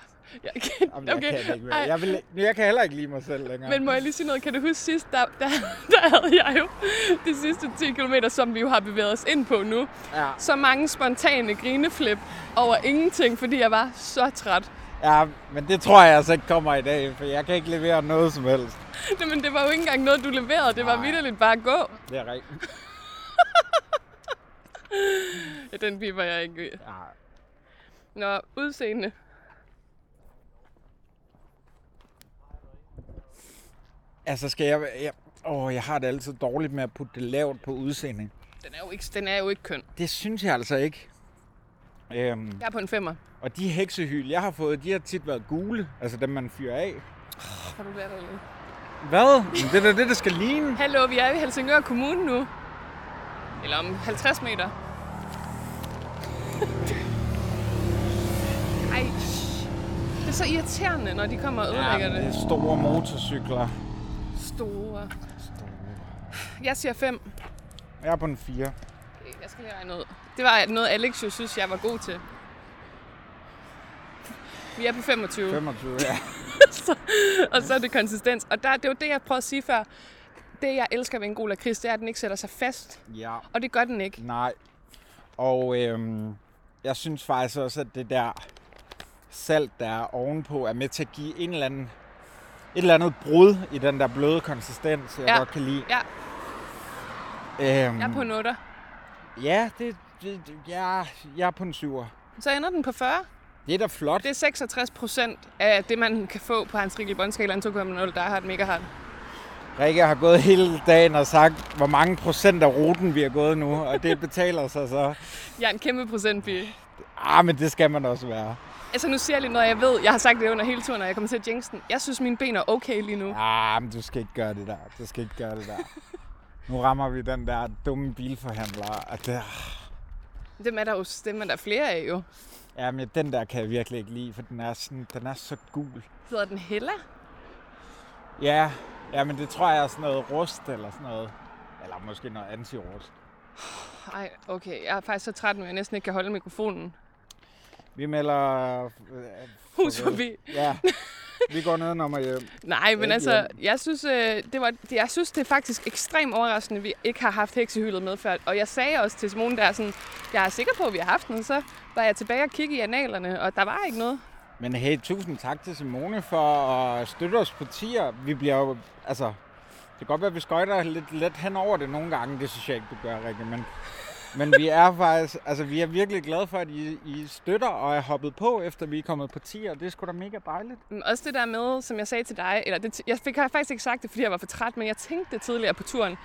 jeg kan, okay. Jamen, jeg kan ikke mere. Jeg, vil, jeg kan heller ikke lide mig selv længere. Men må jeg lige sige noget? Kan du huske sidst, der, der, der havde jeg jo de sidste ti kilometer, som vi jo har bevæget os ind på nu. Ja. Så mange spontane grineflip over ingenting, fordi jeg var så træt. Ja, men det tror jeg altså ikke kommer i dag, for jeg kan ikke levere noget som helst. Nej, men det var jo ikke engang noget, du leverede. Det var vitterligt bare at gå. Det er rigtigt. Ja, den piper jeg ikke ved. Nej. Nå, udseende. Altså skal jeg... jeg åh, jeg har det altid dårligt med at putte det lavt på udseende. Den er jo ikke, den er jo ikke køn. Det synes jeg altså ikke. Øhm, jeg er på en femmer. Og de heksehyl, jeg har fået, de har tit været gule. Altså dem, man fyrer af. Har du lært det? Hvad? Det er da det, der skal ligne. Hallo, vi er i Helsingør Kommune nu. Eller om halvtreds meter. Ej, det er så irriterende, når de kommer og ødelægger det. Ja, det er store motorcykler. Store. Store. Jeg siger fem. Jeg er på en fire. Jeg skal lige regne ud. Det var noget, Alex jo synes, jeg var god til. Vi er på femogtyve. femogtyve, ja. så, og så er det konsistens. Og der, det er jo det, jeg prøvede at sige før. Det, jeg elsker ved en god lakrids, det er, at den ikke sætter sig fast. Ja. Og det gør den ikke. Nej. Og øhm, jeg synes faktisk også, at det der salt, der er ovenpå, er med til at give en eller anden, et eller andet brud i den der bløde konsistens, jeg ja. godt kan lide. Ja. Øhm, jeg er på en otter. Ja, det, det, ja, jeg er på en syver. Så ender den på fyrre. Det er da flot. Det er seksogtres procent af det, man kan få på Hans Rigelbondskalaen to komma nul, der har et mega hard. Rikke har gået hele dagen og sagt, hvor mange procent af ruten vi har gået nu, og det betaler sig så. Jeg er en kæmpe procentpige. Ah, men det skal man også være. Altså nu siger jeg lige noget, jeg ved. Jeg har sagt det under hele turen, og jeg kommer til at jinx den. Jeg synes, mine ben er okay lige nu. Ah, men du skal ikke gøre det der. Du skal ikke gøre det der. Nu rammer vi den der dumme bilforhandler, og der... Dem er der jo dem er der flere af, jo. Ja, men den der kan jeg virkelig ikke lide, for den er, sådan, den er så gul. Hedder den Hella? Ja, ja, men det tror jeg er sådan noget rust eller sådan noget. Eller måske noget anti-rust. Ej, okay. Jeg er faktisk så træt nu, at jeg næsten ikke kan holde mikrofonen. Vi melder... Hus forbi. Ja. Vi går ned, når man hjem. Nej, men altså, jeg synes, det var, jeg synes, det er faktisk ekstremt overraskende, at vi ikke har haft heksehyldet med før. Og jeg sagde også til Simone, der er sådan, jeg er sikker på, at vi har haft den, så var jeg tilbage og kiggede i analerne, og der var ikke noget. Men hey, tusind tak til Simone for at støtte os på tier. Vi bliver jo, altså, det kan godt være, at vi skøjter lidt let hen over det nogle gange. Det synes jeg ikke, du gør, Rikke, men... Men vi er faktisk, altså vi er virkelig glade for, at I, I støtter og er hoppet på, efter vi er kommet på ti er. Det er sgu da mega dejligt. Men også det der med, som jeg sagde til dig, eller det, jeg fik jeg faktisk ikke sagt det, fordi jeg var for træt, men jeg tænkte det tidligere på turen,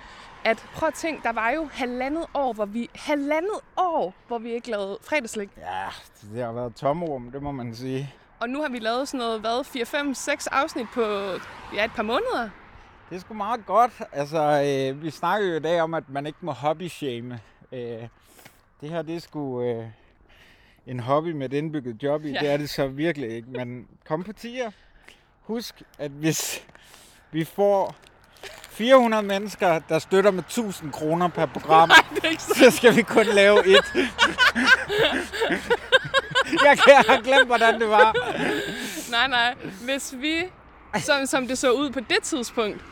at prøv at tænke, der var jo halvandet år, hvor vi, halvandet år, hvor vi ikke lavede fredagsslik. Ja, det har været tomrum, det må man sige. Og nu har vi lavet sådan noget, hvad, fire, fem, seks afsnit på, ja, et par måneder. Det er sgu meget godt. Altså, øh, vi snakker jo i dag om, at man ikke må hobby-shame. Øh, det her, det er sgu øh, en hobby med et indbygget job i. Ja. Det er det så virkelig ikke. Men kom på tier. Husk, at hvis vi får fire hundrede mennesker, der støtter med tusind kroner per program, nej, så skal vi kun lave et. Jeg kan have glemt, hvordan det var. Nej, nej. Hvis vi, som, som det så ud på det tidspunkt,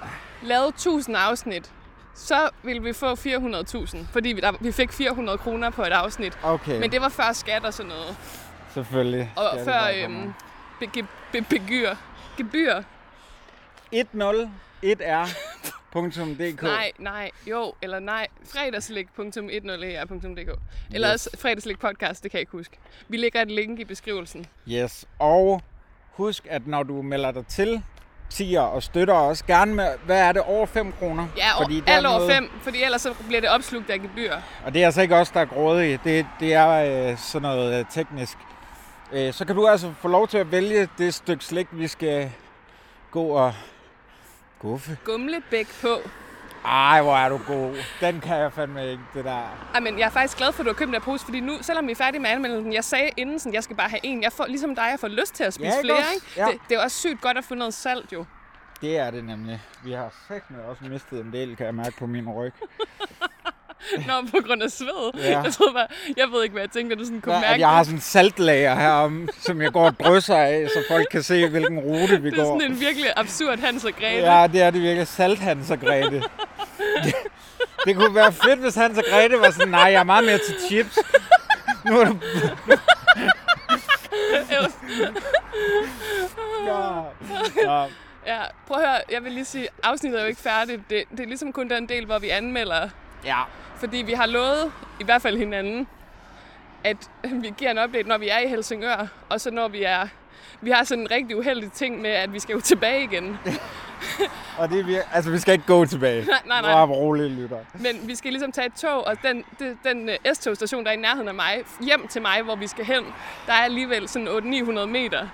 lavede tusind afsnit, så ville vi få fire hundrede tusind, fordi vi, der, vi fik fire hundrede kroner på et afsnit. Okay. Men det var før skat og sådan noget. Selvfølgelig. Og ja, før øhm, be, be, begyr. Gebyr. ti punktum d k. Nej, nej, jo, eller nej. fredagsslik punktum ti punktum d k. Eller yes. Fredagsslikpodcast, det kan jeg ikke huske. Vi lægger et link i beskrivelsen. Yes, og husk, at når du melder dig til tier og støtter os gerne med, hvad er det, over fem kroner? Ja, fordi alt over noget... fem, fordi ellers så bliver det opslugt af gebyr. Og det er altså ikke os, der er grådige. Det, det er øh, sådan noget øh, teknisk. Så kan du altså få lov til at vælge det stykke slik, vi skal gå og guffe. Humlebæk på. Ej, hvor er du god. Den kan jeg fandme ikke, det der. Ej, men jeg er faktisk glad for, at du har købt den der pose, fordi nu, selvom vi er færdige med anmeldelsen, jeg sagde inden, sådan, jeg skal bare have en. Jeg får, ligesom dig, jeg får lyst til at spise ja, flere, også? Ikke? Ja. Det, det er også sygt godt at få noget salt, jo. Det er det nemlig. Vi har sikkert også mistet en del, kan jeg mærke på min ryg. Nå, på grund af sved. Ja. Jeg troede bare, jeg ved ikke, hvad jeg tænkte, at du sådan kunne ja, mærke. Jeg har sådan en saltlager herom, som jeg går og drysser af, så folk kan se, hvilken rute vi går. Det er går. Sådan en virkelig absurd Hans og Grete. Ja, det er det virkelig. Salt Hans og Grete. Det, det kunne være fedt, hvis Hans og Grete var sådan, nej, jeg er meget mere til chips. Nu er du... ja. Ja. Ja, prøv at høre, jeg vil lige sige, afsnittet er jo ikke færdigt. Det, det er ligesom kun den del, hvor vi anmelder. Ja. Fordi vi har lovet, i hvert fald hinanden, at vi giver en update, når vi er i Helsingør, og så når vi er... Vi har sådan en rigtig uheldig ting med, at vi skal jo tilbage igen. Og det er vi... Altså, vi skal ikke gå tilbage. Nej, nej, nej. Bare roligt, lytter. Men vi skal ligesom tage et tog, og den, den, den S-togstation, der er i nærheden af mig, hjem til mig, hvor vi skal hen, der er alligevel sådan otte til ni hundrede meter.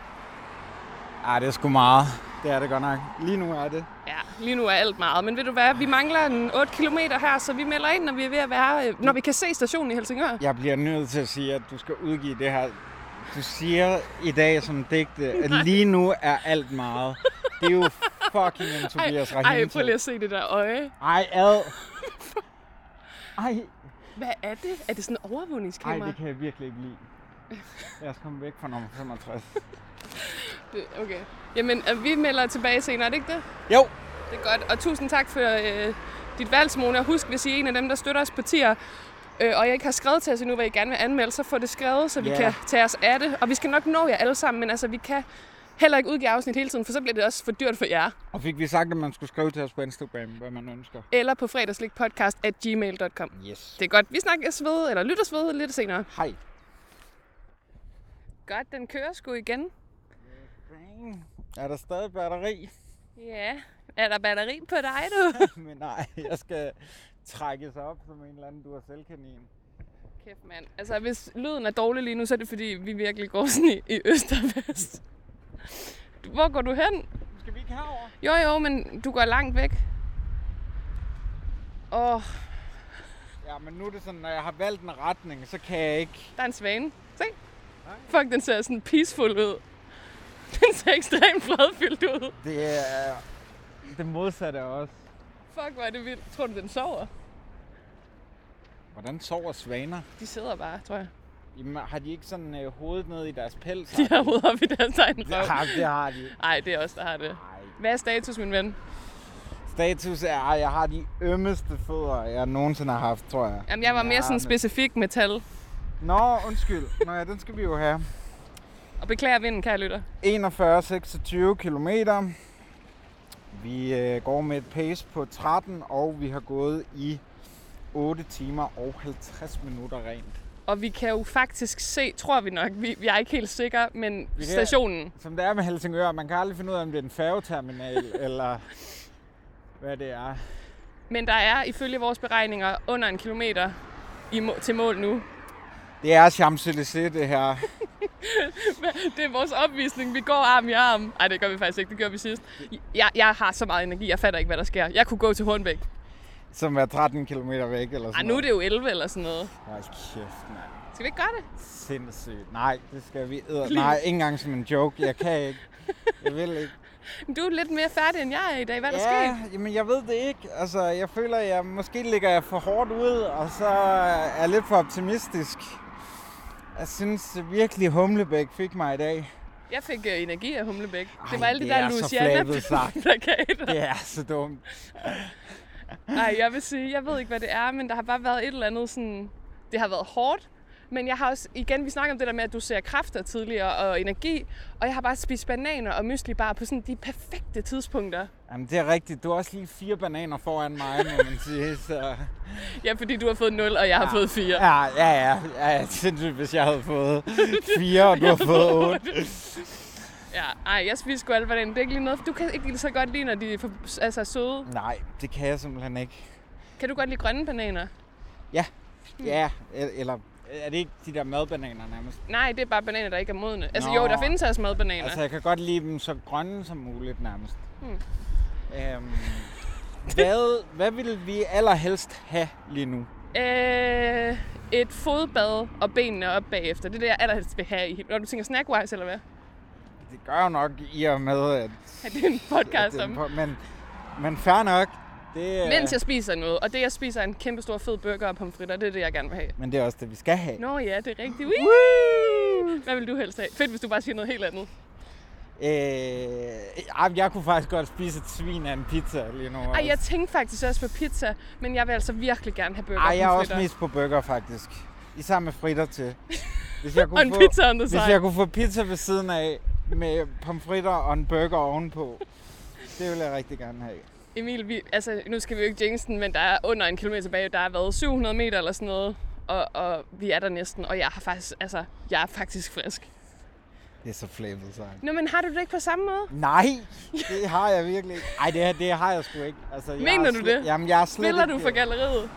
Ej, det er sgu meget. Det er det godt nok. Lige nu er det. Ja, lige nu er alt meget. Men ved du hvad, vi mangler en otte kilometer her, så vi melder ind, når vi er ved at være, når vi kan se stationen i Helsingør. Jeg bliver nødt til at sige, at du skal udgive det her. Du siger i dag som digte, at lige nu er alt meget. Det er jo fucking en Tobias Rahim. Ej, prøv lige at se det der øje. Ej, ad. Ej. Hvad er det? Er det sådan en overvågningskamera? Nej, det kan jeg virkelig ikke lide. Lad os komme væk fra nummer femogtres. Okay. Jamen, vi melder tilbage senere, er det ikke det? Jo. Det er godt. Og tusind tak for øh, dit valg, Simone. Og husk, hvis I er en af dem, der støtter os på tier, øh, og jeg ikke har skrevet til os endnu, hvad I gerne vil anmelde, så få det skrevet, så vi yeah. kan tage os af det. Og vi skal nok nå jer alle sammen, men altså, vi kan heller ikke udgive afsnit hele tiden, for så bliver det også for dyrt for jer. Og fik vi sagt, at man skulle skrive til os på Instagram, hvad man ønsker? Eller på fredagsslikpodcast at gmail punktum com. Yes. Det er godt. Vi snakkes ved, eller lyttes ved lidt senere. Hej. Godt, den kører sgu igen. Er der stadig batteri? Ja. Er der batteri på dig, du? Men nej, jeg skal trækkes op som en eller anden du har selvkanin. Kæft, mand. Altså, hvis lyden er dårlig lige nu, så er det fordi, vi virkelig går sådan i, i øst og vest. Hvor går du hen? Skal vi ikke herover? Jo, jo, men du går langt væk. Åh. Oh. Ja, men nu er det sådan, når jeg har valgt en retning, så kan jeg ikke... Der er en svane. Se. Nej. Fuck, den ser sådan peaceful ud. Den ser ekstremt fladfyldt ud. Det er det modsatte også. Fuck, hvor er det vildt. Tror du, den sover? Hvordan sover svaner? De sidder bare, tror jeg. Jamen, har de ikke sådan øh, hovedet ned i deres pels? De har hovedet op i deres egen røv. Ja, det har de. Nej, det er også der har det. Ej. Hvad er status, min ven? Status er, at jeg har de ømmeste fødder, jeg nogensinde har haft, tror jeg. Jamen, jeg var mere jeg sådan specifik med tal. Nå, undskyld. Nå ja, den skal vi jo have. Og beklager vinden, kære lytter. enogfyrre komma seksogtyve kilometer. Vi øh, går med et pace på tretten, og vi har gået i otte timer og halvtreds minutter rent. Og vi kan jo faktisk se, tror vi nok, vi, vi er ikke helt sikre, men vi stationen. Kan, som det er med Helsingør, man kan aldrig finde ud af, om det er en færgeterminal, eller hvad det er. Men der er ifølge vores beregninger under en kilometer i, til mål nu. Det er Champs-Élysées, det her. Det er vores opvisning. Vi går arm i arm. Nej, det gør vi faktisk ikke. Det gjorde vi sidst. Jeg, jeg har så meget energi. Jeg fatter ikke, hvad der sker. Jeg kunne gå til Hornbæk. Som er tretten kilometer væk eller sådan noget. Ej, nu er det jo elleve eller sådan noget. Ej, kæft, mand. Skal vi ikke gøre det? Sindssygt. Nej, det skal vi æder. Nej, ikke engang som en joke. Jeg kan ikke. Jeg vil ikke. Du er lidt mere færdig, end jeg er i dag. Hvad er der ja, sket? Jamen, jeg ved det ikke. Altså, jeg føler, at jeg måske ligger jeg for hårdt ud, og så er jeg lidt for optimistisk. Jeg synes virkelig, Humlebæk fik mig i dag. Jeg fik uh, energi af Humlebæk. Ej, det var alle de der Luciana-plakater. Det er så dumt. Nej, jeg vil sige, jeg ved ikke, hvad det er, men der har bare været et eller andet sådan... Det har været hårdt, men jeg har også... Igen, vi snakker om det der med, at du ser kræfter tidligere og energi, og jeg har bare spist bananer og mysli bare på sådan de perfekte tidspunkter. Jamen, det er rigtigt. Du har også lige fire bananer foran mig, må man sige, så... Ja, fordi du har fået nul, og jeg har ja. fået fire. Ja, ja, ja. ja sindssygt, hvis jeg havde fået fire, og du har fået otte. Ja, nej, jeg spiser sgu alt hvordan. Det er ikke lige noget... Du kan ikke så godt lide, når de er for, altså, søde. Nej, det kan jeg simpelthen ikke. Kan du godt lide grønne bananer? Ja. Hmm. Ja, eller Er det ikke de der madbananer nærmest? Nej, det er bare bananer, der ikke er modne. Altså Nå, jo, der findes også madbananer. Altså jeg kan godt lide dem så grønne som muligt nærmest. Hmm. Øhm, hvad, hvad ville vi allerhelst have lige nu? Øh, et fodbad og benene op bagefter. Det er det, jeg allerhelst vil have i. Når du tænker snackwise, eller hvad? Det gør jo nok i og med, at... at det er en podcast om. Po- men, men fair nok. Det, mens jeg spiser noget, og det jeg spiser er en kæmpe stor fed burger og pomfritter, det er det, jeg gerne vil have. Men det er også det, vi skal have. Nå ja, det er rigtigt. Woo! Hvad vil du helst have? Fedt, hvis du bare siger noget helt andet. Øh, jeg kunne faktisk godt spise et svin af en pizza lige nu. Ej, jeg tænkte faktisk også på pizza, men jeg vil altså virkelig gerne have burger og pomfritter. Ej, jeg er også mest på burger faktisk. Især med fritter til. Hvis jeg kunne og en få, pizza on the side. Hvis jeg kunne få pizza ved siden af med pomfritter og en burger ovenpå, det vil jeg rigtig gerne have. Emil, vi, altså, nu skal vi jo ikke jængsten, men der er under en kilometer tilbage. Der har været syv hundrede meter eller sådan noget, og, og vi er der næsten. Og jeg har faktisk, altså, jeg er faktisk frisk. Det er så flæbet sagt. Nå, men har du det ikke på samme måde? Nej, det har jeg virkelig ikke. Ej, det, det har jeg sgu ikke. Altså, jeg mener du slet, det? Jamen, jeg er slet Spiller ikke... du for galleriet?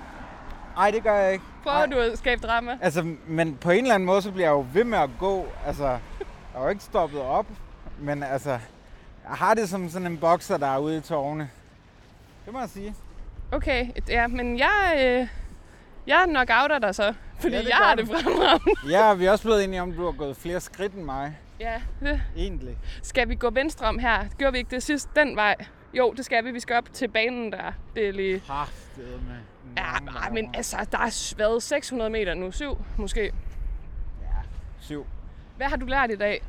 Nej, det gør jeg ikke. Prøver Ej. du at skabe drama? Altså, men på en eller anden måde, så bliver jeg jo ved med at gå. Altså, jeg er jo ikke stoppet op, men altså, jeg har det som sådan en bokser, der er ude i tårne. Det må jeg sige. Okay, ja, men jeg, øh, jeg knockouter dig så, fordi ja, jeg har det fremragende. Ja, vi er også blevet enige om, du har gået flere skridt end mig. Ja, det. Egentlig. Skal vi gå venstre om her? Gjorde vi ikke det sidst den vej? Jo, det skal vi. Vi skal op til banen der. Det er lige... Kraftedet med. Ja, ej, men altså, der er været seks hundrede meter nu. Syv, måske. Ja, syv. Hvad har du lært i dag?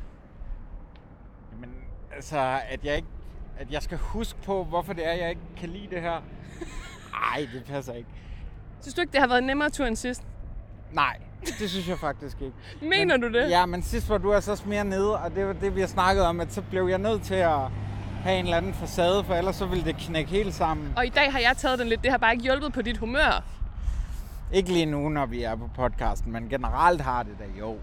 Jamen, altså, at jeg ikke... at jeg skal huske på, hvorfor det er, jeg ikke kan lide det her. Nej, det passer ikke. Synes du ikke, det har været nemmere tur end sidst? Nej, det synes jeg faktisk ikke. Mener men, du det? Ja, men sidst var du altså også mere nede, og det var det, vi har snakket om, at så blev jeg nødt til at have en eller anden facade, for ellers så ville det knække helt sammen. Og i dag har jeg taget den lidt. Det har bare ikke hjulpet på dit humør. Ikke lige nu, når vi er på podcasten, men generelt har det da jo.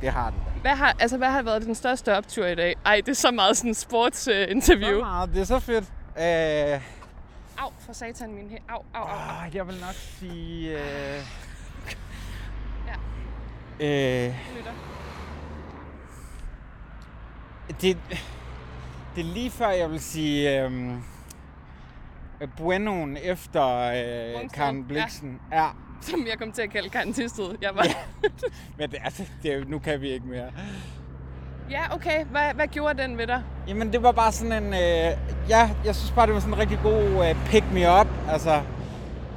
Det har det. Hvad har, altså, hvad har været den største optur i dag? Ej, det er så meget sådan en sportsinterview. Uh, så meget. Det er så fedt. Uh... Au, for satan min hæ. Au, au, au. au. Oh, jeg vil nok sige... Uh... ja. Uh... Det, det er lige før, jeg vil sige... Um... Buenoen efter uh... Karen Blixen. Ja. Ja. Som jeg kom til at kalde karantistet. Jeg var... ja. Men det, altså, det er, nu kan vi ikke mere. Ja, okay. Hvad, hvad gjorde den ved dig? Jamen, det var bare sådan en... Øh, ja, jeg synes bare, det var sådan en rigtig god øh, pick-me-up. Altså,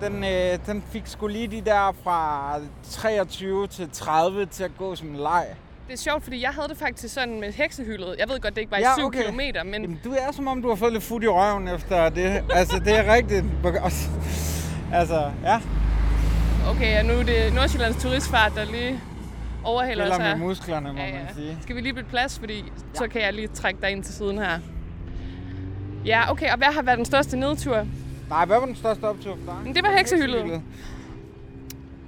den, øh, den fik sgu lige de der fra treogtyve til tredive til at gå som en leg. Det er sjovt, fordi jeg havde det faktisk sådan med heksehyldet. Jeg ved godt, det ikke var i ja, syv okay. kilometer, men... Jamen, du er som om, du har fået lidt fut i røven efter det. Altså, det er rigtigt. Altså, ja... Okay, og nu er det Nordsjællands turistfart, der lige overhælder sig. Eller med musklerne, må ja, ja. man sige. Skal vi lige blive plads, fordi ja. så kan jeg lige trække dig ind til siden her. Ja, okay, og hvad har været den største nedtur? Nej, hvad var den største optur for dig? Men det var heksehyldet.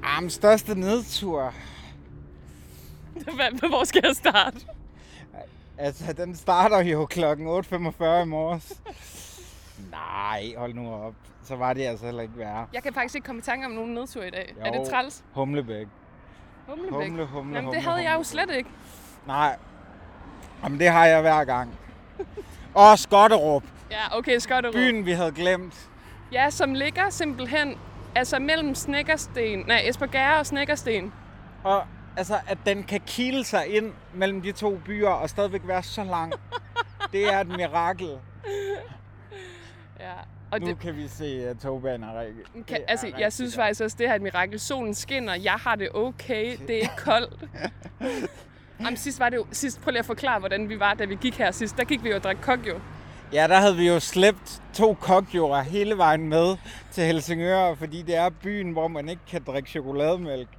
Ah, den største nedtur... Hvor skal jeg starte? Altså, den starter jo klokken otte femogfyrre i morges. Nej, hold nu op. Så var det altså heller ikke værre. Jeg kan faktisk ikke komme i tanke om nogen nedtur i dag. Jo, er det træls? Humlebæk. Humlebæk? Humle, humle, humle, Jamen, det havde humle, jeg jo slet ikke. Nej. Jamen, det har jeg hver gang. Og Skotterup. Ja, okay, Skotterup. Byen, vi havde glemt. Ja, som ligger simpelthen altså mellem Snækkersten, nej, Esbjerg og Snækkersten. Og altså, at den kan kile sig ind mellem de to byer og stadigvæk være så lang. Det er et mirakel. Ja. Og nu det, kan vi se uh, togbaner, Rikke. Kan, altså, jeg synes der. faktisk også, det her er et mirakel. Solen skinner, jeg har det okay, det er ikke koldt. Jamen, sidst var det jo, sidst, prøv lige at forklare, hvordan vi var, da vi gik her sidst. Der gik vi jo og drak kokjo. Ja, der havde vi jo slæbt to kokjoer hele vejen med til Helsingør, fordi det er byen, hvor man ikke kan drikke chokolademælk.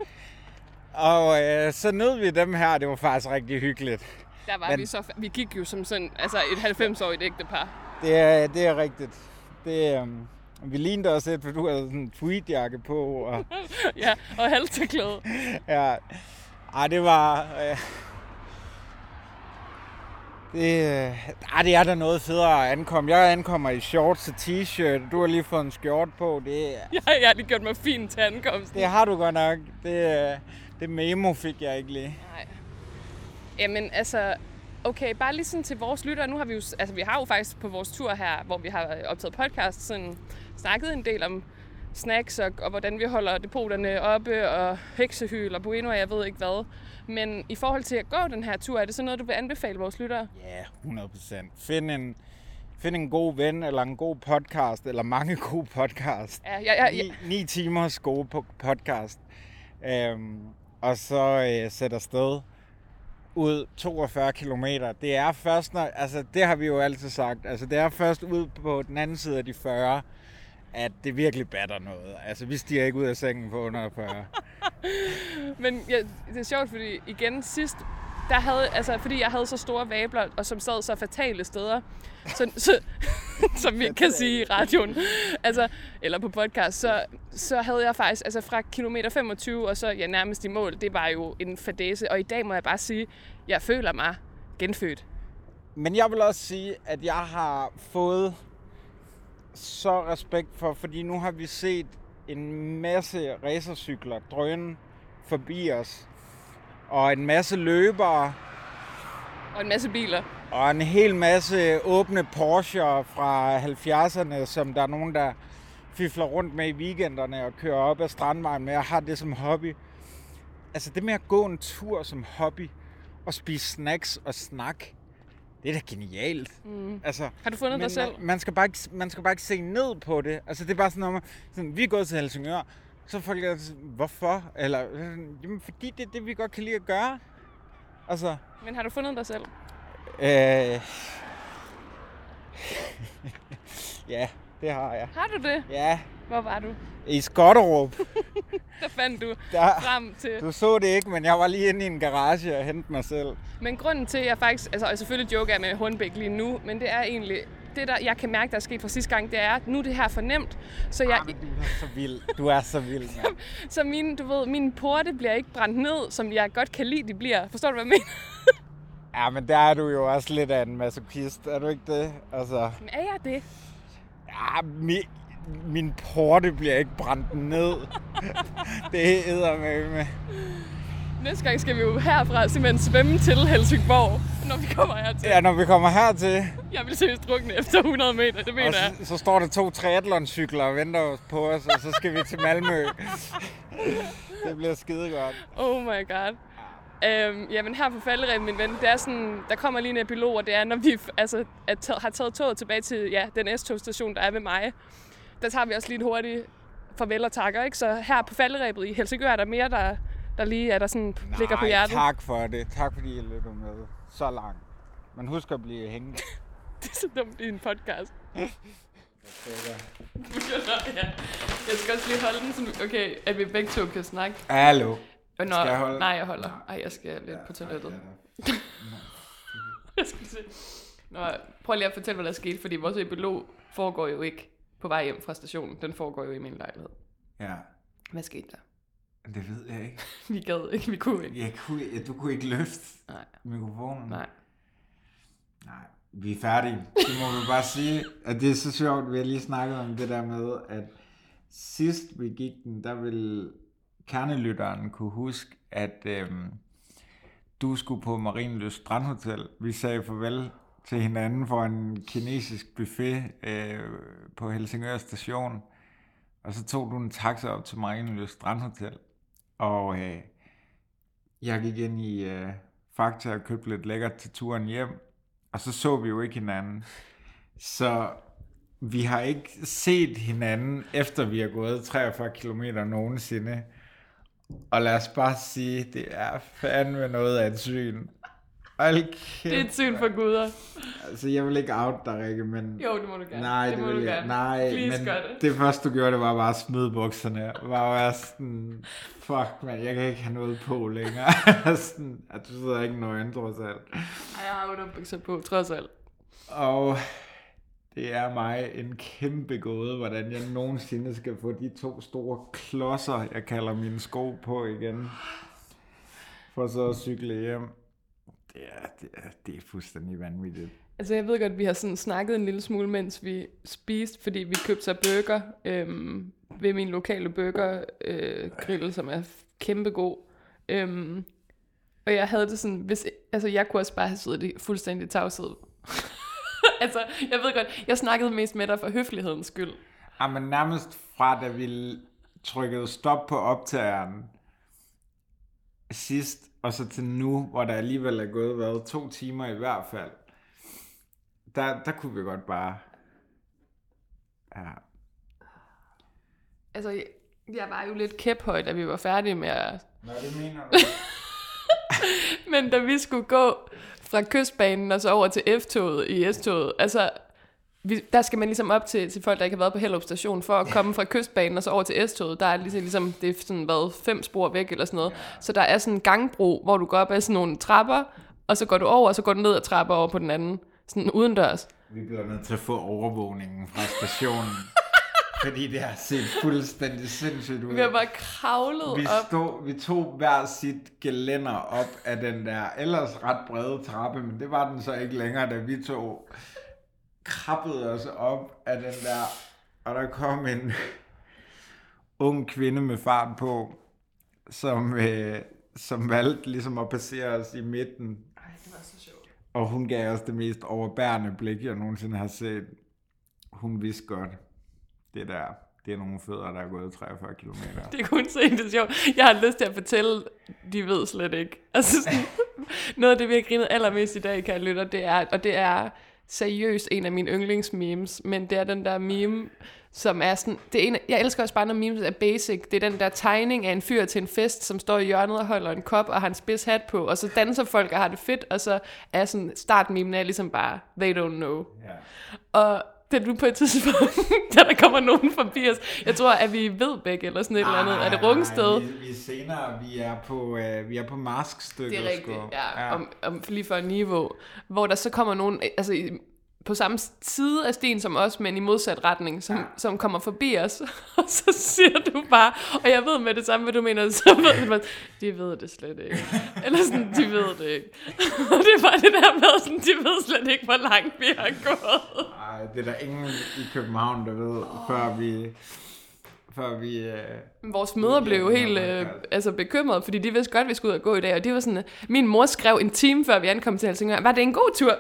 Og øh, så nød vi dem her, det var faktisk rigtig hyggeligt. Der var Men, vi så, vi gik jo som sådan, altså et halvfems-årigt ægtepar. Det er, det er rigtigt. Det, um, vi lignede også et, for du havde sådan en tweedjakke på. Og... ja, og halterklæde. ja, Ej, det var... Øh... Det, ah, det er da noget federe at ankomme. Jeg ankommer i shorts og t-shirt. Du har lige fået en skjorte på. Det, ja, jeg har lige gjort mig fint til ankomsten. Det har du godt nok. Det, det memo fik jeg ikke lige. Nej. Jamen altså, okay, bare lige sådan til vores lyttere. Nu har vi jo, altså vi har jo faktisk på vores tur her, hvor vi har optaget podcast, sådan snakket en del om snacks og, og hvordan vi holder depoterne oppe og heksehyl og bueno, jeg ved ikke hvad. Men i forhold til at gå den her tur, er det så noget, du vil anbefale vores lyttere? Ja, yeah, hundrede procent. Find en, find en god ven eller en god podcast, eller mange gode podcasts. Ja, ja, ja, ja. Ni, ni timers gode podcast. Øhm, og så øh, sæt afsted ud toogfyrre kilometer. Det er først, når, altså det har vi jo altid sagt, altså det er først ud på den anden side af de fyrre, at det virkelig batter noget. Altså, vi stiger ikke ud af sengen på under fyrre. Men ja, det er sjovt, fordi igen sidst, der havde, altså, fordi jeg havde så store vabler, og som sad så fatale steder, så, så, som vi ikke kan sige i radioen, altså, eller på podcast, så, så havde jeg faktisk altså, fra kilometer femogtyve, og så ja, nærmest i mål, det var jo en fadese. Og i dag må jeg bare sige, jeg føler mig genfødt. Men jeg vil også sige, at jeg har fået så respekt for, fordi nu har vi set en masse racercykler drøne forbi os, og en masse løbere, og en masse biler, og en hel masse åbne Porscher fra halvfjerdserne, som der er nogen, der fifler rundt med i weekenderne og kører op ad Strandvejen med, og har det som hobby. Altså det med at gå en tur som hobby, og spise snacks og snak, det er da genialt. Mm. Altså, har du fundet dig selv? Man skal, bare ikke, man skal bare ikke se ned på det. Altså, det er bare sådan noget, sådan, vi er gået til Helsingør, så er folk altså, hvorfor? Eller, jamen, fordi det er det, vi godt kan lide at gøre. Altså, men har du fundet dig selv? Øh... ja, det har jeg. Har du det? Ja. Hvor var du? I Skotterup. Der fandt du der, frem til. Du så det ikke, men jeg var lige inde i en garage og hentede mig selv. Men grunden til, at jeg faktisk, altså jeg selvfølgelig joker jeg med Hornbæk lige nu, men det er egentlig, det der, jeg kan mærke, der er sket fra sidste gang, det er, at nu er det her fornemt. Så jeg... Arh, du er så vild. Du er så vild, mand. Så mine, du ved, mine porte bliver ikke brændt ned, som jeg godt kan lide, de bliver. Forstår du, hvad jeg mener? Ja, men der er du jo også lidt af en masochist, er du ikke det? Altså... Men er jeg det? Ja, men... Min porte bliver ikke brændt ned. Det æder med med. Næste gang skal vi jo herfra simpelthen svømme til Helsingborg, når vi kommer hertil. Ja, når vi kommer hertil. Jeg vil seriøst drukne efter hundrede meter, det mener jeg. Så, så står der to triathlon-cykler og venter på os, og så skal vi til Malmø. Det bliver skidegodt. Oh my god. Øhm, jamen her på Falderem, min ven, det er sådan, der kommer lige en epilog, og det er, når vi altså, er, har taget toget tilbage til ja, den S-togstation, der er ved mig. Der tager vi også lige en hurtig farvel og takker, ikke? Så her på falderæbet i Helsingør er der mere, der, der lige er der sådan nej, ligger på hjertet. Nej, tak for det. Tak fordi jeg lytter med så langt. Men husk at blive hængende. Det er så dumt i en podcast. Jeg skal også lige holde den sådan, okay, at vi begge to kan snakke. Hallo. Nå, skal jeg holde? Nej, jeg holder. Ej, jeg skal lidt ja, på toilettet. Ja, ja. Jeg skal se. Nå, prøv lige at fortælle, hvad der skete, fordi vores epilog foregår jo ikke på vej hjem fra stationen. Den foregår jo i min lejlighed. Ja. Hvad skete der? Det ved jeg ikke. Vi gad ikke, vi kunne ikke. Jeg kunne, jeg, du kunne ikke løfte nej. Mikrofonen. Nej. Nej, vi er færdige. Det må vi bare sige, at det er så sjovt, vi har lige snakket om det der med, at sidst vi gik den, der ville kernelytteren kunne huske, at øhm, du skulle på Marienlyst Strandhotel. Vi sagde farvel til hinanden for en kinesisk buffet øh, på Helsingør station. Og så tog du en taxa op til Marienlyst Strandhotel. Og øh, jeg gik ind i øh, Fakta og købte lidt lækkert til turen hjem. Og så så vi jo ikke hinanden. Så vi har ikke set hinanden, efter vi har gået treogfyrre kilometer nogensinde. Og lad os bare sige, det er fandme noget af et syn. Okay. Det er et syn for guder. Altså, jeg vil ikke out dig, Rikke, men... Jo, det må du gerne. Nej, det, det må du gerne. Nej, please, men det. det første, du gjorde, det var bare at smide bukserne. Var jo sådan, fuck, man, jeg kan ikke have noget på længere. Sådan, at du sidder ikke nøgen, trods alt. Ej, jeg har underbukser på, trods alt. Og det er mig en kæmpe gåde, hvordan jeg nogensinde skal få de to store klodser, jeg kalder mine sko på igen. For så at cykle hjem. Det er, det er, det er fuldstændig vanvittigt. Altså jeg ved godt, at vi har sådan snakket en lille smule, mens vi spiste, fordi vi købte så burger øhm, ved min lokale burgergrill, øh, som er kæmpegod. Øhm, og jeg havde det sådan, hvis, altså jeg kunne også bare have siddet i fuldstændig tavshed. Altså jeg ved godt, jeg snakkede mest med dig for høflighedens skyld. Jamen nærmest fra da vi trykkede stop på optageren sidst, og så til nu, hvor der alligevel er gået hvad, to timer i hvert fald, der, der kunne vi godt bare... Ja. Altså, jeg, jeg var jo lidt kæphøj, da vi var færdige med at... Nå, det mener du. Men da vi skulle gå fra Kystbanen og så over til F-toget i S-toget, altså, vi, der skal man ligesom op til, til folk, der ikke har været på Hellerup Station, for at komme fra Kystbanen og så over til S-toget. Der er ligesom, ligesom det er sådan, hvad, fem spor væk eller sådan noget. Så der er sådan en gangbro, hvor du går op ad sådan nogle trapper, og så går du over, og så går du ned ad trapper over på den anden. Sådan udendørs. Vi bliver nødt til at få overvågningen fra stationen. Fordi det har set fuldstændig sindssygt ud. Vi har bare kravlet vi op. Stod, vi tog hver sit gelænder op af den der ellers ret brede trappe, men det var den så ikke længere, da vi tog... krabbede os op af den der, og der kom en ung kvinde med fart på, som, øh, som valgte ligesom at passere os i midten. Ej, det var så sjovt. Og hun gav os det mest overbærende blik, jeg nogensinde har set. Hun vidste godt, det der, det er nogle fødder, der er gået treogfyrre kilometer. Det kunne hun se, det er sjovt. Jeg har lyst til at fortælle, de ved slet ikke. Altså, noget af det, vi har grinet allermest i dag, kan jeg lytte, det er, og det er... seriøst en af mine yndlingsmemes, men det er den der meme, som er sådan, det er en, jeg elsker også bare, når memes er basic, det er den der tegning af en fyr til en fest, som står i hjørnet og holder en kop, og har en spids hat på, og så danser folk og har det fedt, og så er sådan, startmemen er ligesom bare, they don't know. Yeah. Og det er nu på et tidspunkt, da der kommer nogen forbi os, jeg tror, at vi er i Vedbæk eller sådan et ah, eller andet, er det Rungsted? Vi, vi er senere, vi er på, øh, vi er på Marsk-stykket. Det er rigtigt, ja, ja. Om, om, lige for Nivå, hvor der så kommer nogen, altså i, på samme side af stien som os, men i modsat retning, som, ja. som kommer forbi os, og så siger du bare, og jeg ved med det samme, hvad du mener, så ved du bare, de ved det slet ikke. Eller sådan, de ved det ikke. Og det var det der med, sådan, de ved slet ikke, hvor langt vi har gået. Nej, det er der ingen i København, der ved, oh. før vi... Før vi, øh, vores mødre blev jo helt øh, altså bekymrede, fordi de vidste godt, at vi skulle ud og gå i dag, og det var sådan, min mor skrev en time, før vi ankom til Helsingør, var det en god tur?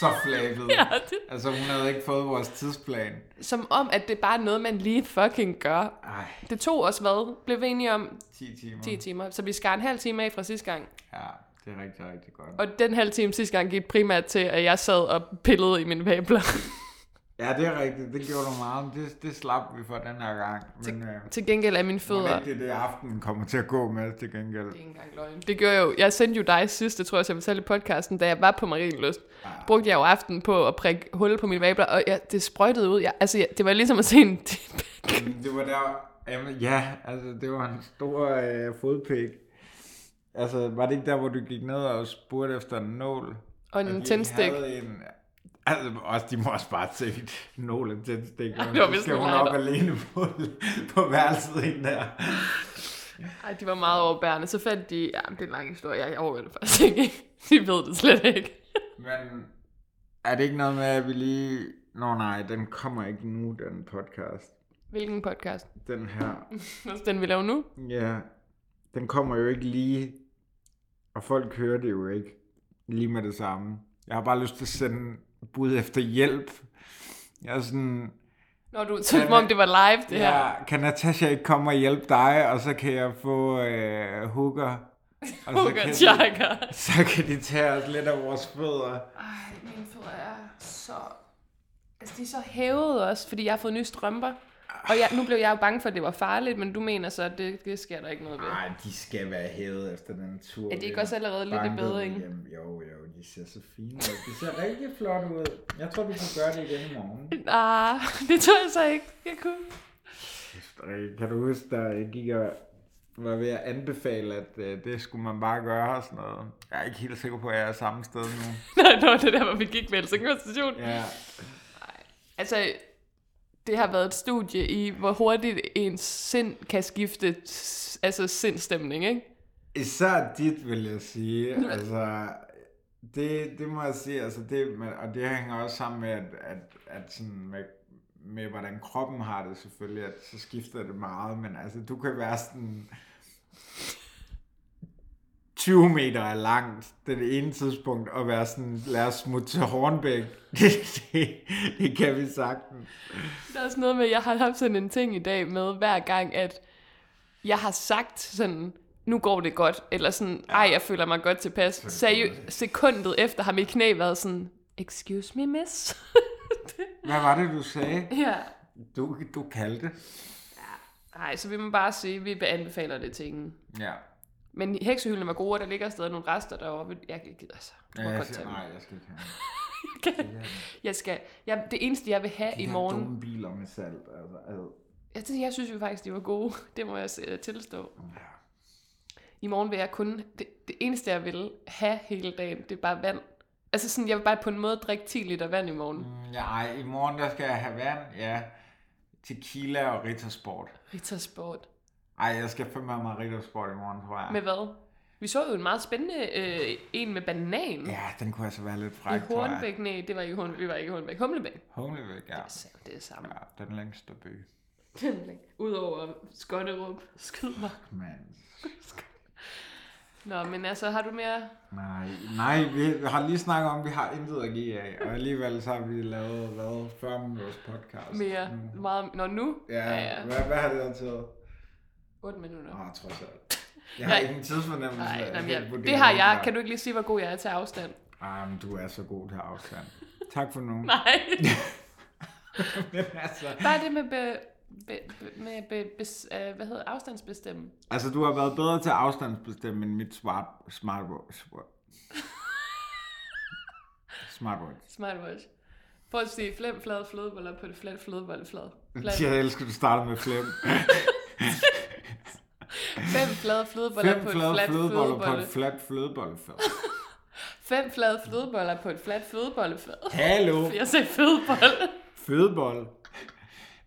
Så flabet. Ja, det... Altså, hun havde ikke fået vores tidsplan. Som om, at det bare er noget, man lige fucking gør. Ej. Det tog os hvad? Blev vi enige om? ti timer. ti timer. Så vi skar en halv time af fra sidste gang. Ja, det er rigtig, rigtig godt. Og den halv time sidste gang gik primært til, at jeg sad og pillede i mine vabler. Ja, det er rigtigt. Det gjorde du meget. Det, det slap vi for den her gang. Men, til, øh, til gengæld er mine fødder... Det er det, aftenen kommer til at gå med, til gengæld. Det er ikke engang løgn. Det gjorde jeg jo. Jeg sendte jo dig sidst, det tror jeg, jeg fortalte i podcasten, da jeg var på Marienlyst. Ah. Brugte jeg jo aftenen på at prikke hul på mine vabler, og jeg, det sprøjtede ud. Jeg, altså, jeg, det var ligesom at se en... det var der... Jamen, ja, altså, det var en stor øh, fodpik. Altså, var det ikke der, hvor du gik ned og spurgte efter en nål? Og en tændstik. Altså, også, de må også bare tænke, nålen tændstikker, men så skal hun op alene på, på værelset ind der. Ej, de var meget overbærende. Så fandt de, ja, det er en lang historie, jeg overvejede det faktisk ikke. De ved det slet ikke. Men er det ikke noget med, at vi lige... Nå nej, den kommer ikke nu, den podcast. Hvilken podcast? Den her. Den vi laver nu? Ja, den kommer jo ikke lige, og folk hører det jo ikke lige med det samme. Jeg har bare lyst til at sende... bud efter hjælp. Jeg er sådan... Når du tænkte mig, om det var live, det ja, her. Kan Natasha ikke komme og hjælpe dig, og så kan jeg få øh, hooker. Hooker-tjakker. Så, så kan de tage os lidt af vores fødder. Ej, mine fødder er så... Altså, de er så hævede også, fordi jeg har fået nye strømper. Og jeg, nu blev jeg jo bange for, at det var farligt, men du mener så, at det, det sker der ikke noget ved. Nej, de skal være hævet efter den tur. Er det ikke også allerede lidt i bedring? Jamen, jo, jo, de ser så fine ud. De ser rigtig flotte ud. Jeg tror, vi kan gøre det igen i morgen. Nej, det tror jeg så ikke, jeg kunne. Kan du huske, der gik og var ved at anbefale, at det skulle man bare gøre og sådan noget? Jeg er ikke helt sikker på, at jeg er samme sted nu. Nej, det var det der, hvor vi gik ved Helsingør Station. Ja. Nej, altså... Det har været et studie i, hvor hurtigt ens sind kan skifte altså sindstemning, ikke? Især dit, vil jeg sige. Altså, det, det må jeg sige, altså det, og det hænger også sammen med, at, at, at sådan med, med, hvordan kroppen har det selvfølgelig, at så skifter det meget, men altså, du kan være sådan tyve meter langt den ene tidspunkt, og være sådan, lad os smutte til Hornbæk. det, det, det kan vi sagtens. Der er også noget med, at jeg har haft sådan en ting i dag med, hver gang, at jeg har sagt sådan, nu går det godt, eller sådan, ej, jeg føler mig godt tilpas. Seriøst, sekundet efter har mit knæ været sådan, excuse me, miss. Hvad var det, du sagde? Ja. Du, du kaldte. Ja. Ej, så vi må bare sige, vi anbefaler det til ingen. Ja. Men heksehylden var gode, og der ligger stadig nogle rester deroppe. Jeg gider altså. Ja, jeg godt siger, nej, jeg skal ikke have jeg, kan, jeg skal. Jeg, det eneste, jeg vil have de i morgen. De dumme biler med salt. Altså, altså. Jeg, jeg synes jo faktisk, de var gode. Det må jeg tilstå. Ja. I morgen vil jeg kun, det, det eneste jeg vil have hele dagen, det er bare vand. Altså sådan, jeg vil bare på en måde drikke ti liter vand i morgen. Mm, nej, i morgen der skal jeg have vand, ja. Tequila og Rittersport. Rittersport. Ej, jeg skal få med mig Rittersport i morgen, tror jeg. Med hvad? Vi så jo en meget spændende øh, en med banan. Ja, den kunne altså være lidt fræk, I Hornbæk, nej, det var i Hornbæk, vi var ikke i Hornbæk. Humlebæk. Humlebæk, ja. Det er det samme. Ja, den længste by. Udover Skotterup. Skyd mig. Man. Nå, men altså, har du mere? Nej, nej, vi har lige snakket om, vi har intet at give af, og alligevel så har vi lavet, lavet fyrre minutters podcast. Mere? Mm. Meget, når nu? Ja, ja, ja. Hvad, hvad har det der taget? otte minutter. Åh, trods alt. Jeg har ingen tidsfornemmelse. Nej, nej, jeg, det har jeg. Kan du ikke lige sige, hvor god jeg er til afstand? Ej, men du er så god til afstand. Tak for nu. Nej. Altså. Bare det med... Be- Be, be, med be, bes, uh, hvad hedder afstandsbestemme? Altså, du har været bedre til afstandsbestemme end mit smart, smartwatch. Smartwatch. Smartwatch. Prøv at sige flem, flad, flødeboller på det flat, flødebolle, flad. Jeg elsker, at du starter med flem. Fem flade flødeboller på et flat flødebolle. På et flat flødebollefad. Fem flade flødeboller på et flat flødebollefad. Hallo. Jeg sagde fødebolle. Fødebolle.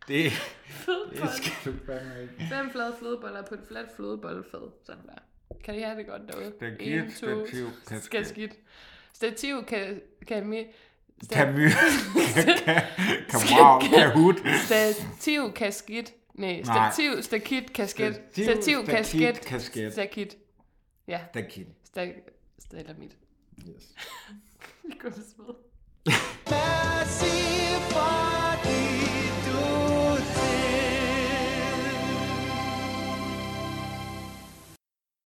Det, det skal du fandme ikke. Fem flade flødeboller på et fladt flødebollefad. Sådan der. Kan I have det godt derude? Stativ, en, to, stativ, kasket. Skal skidt. Stativ, kan... Kan mi... Kan my... Kan wow, kan hud. Stativ, kasket. Nej, stativ, stakit, kasket. Stativ, kasket. Kasket. Stakit. Ja. Stakit. Stak... Stak... Stak... Yes. Det går så smidt.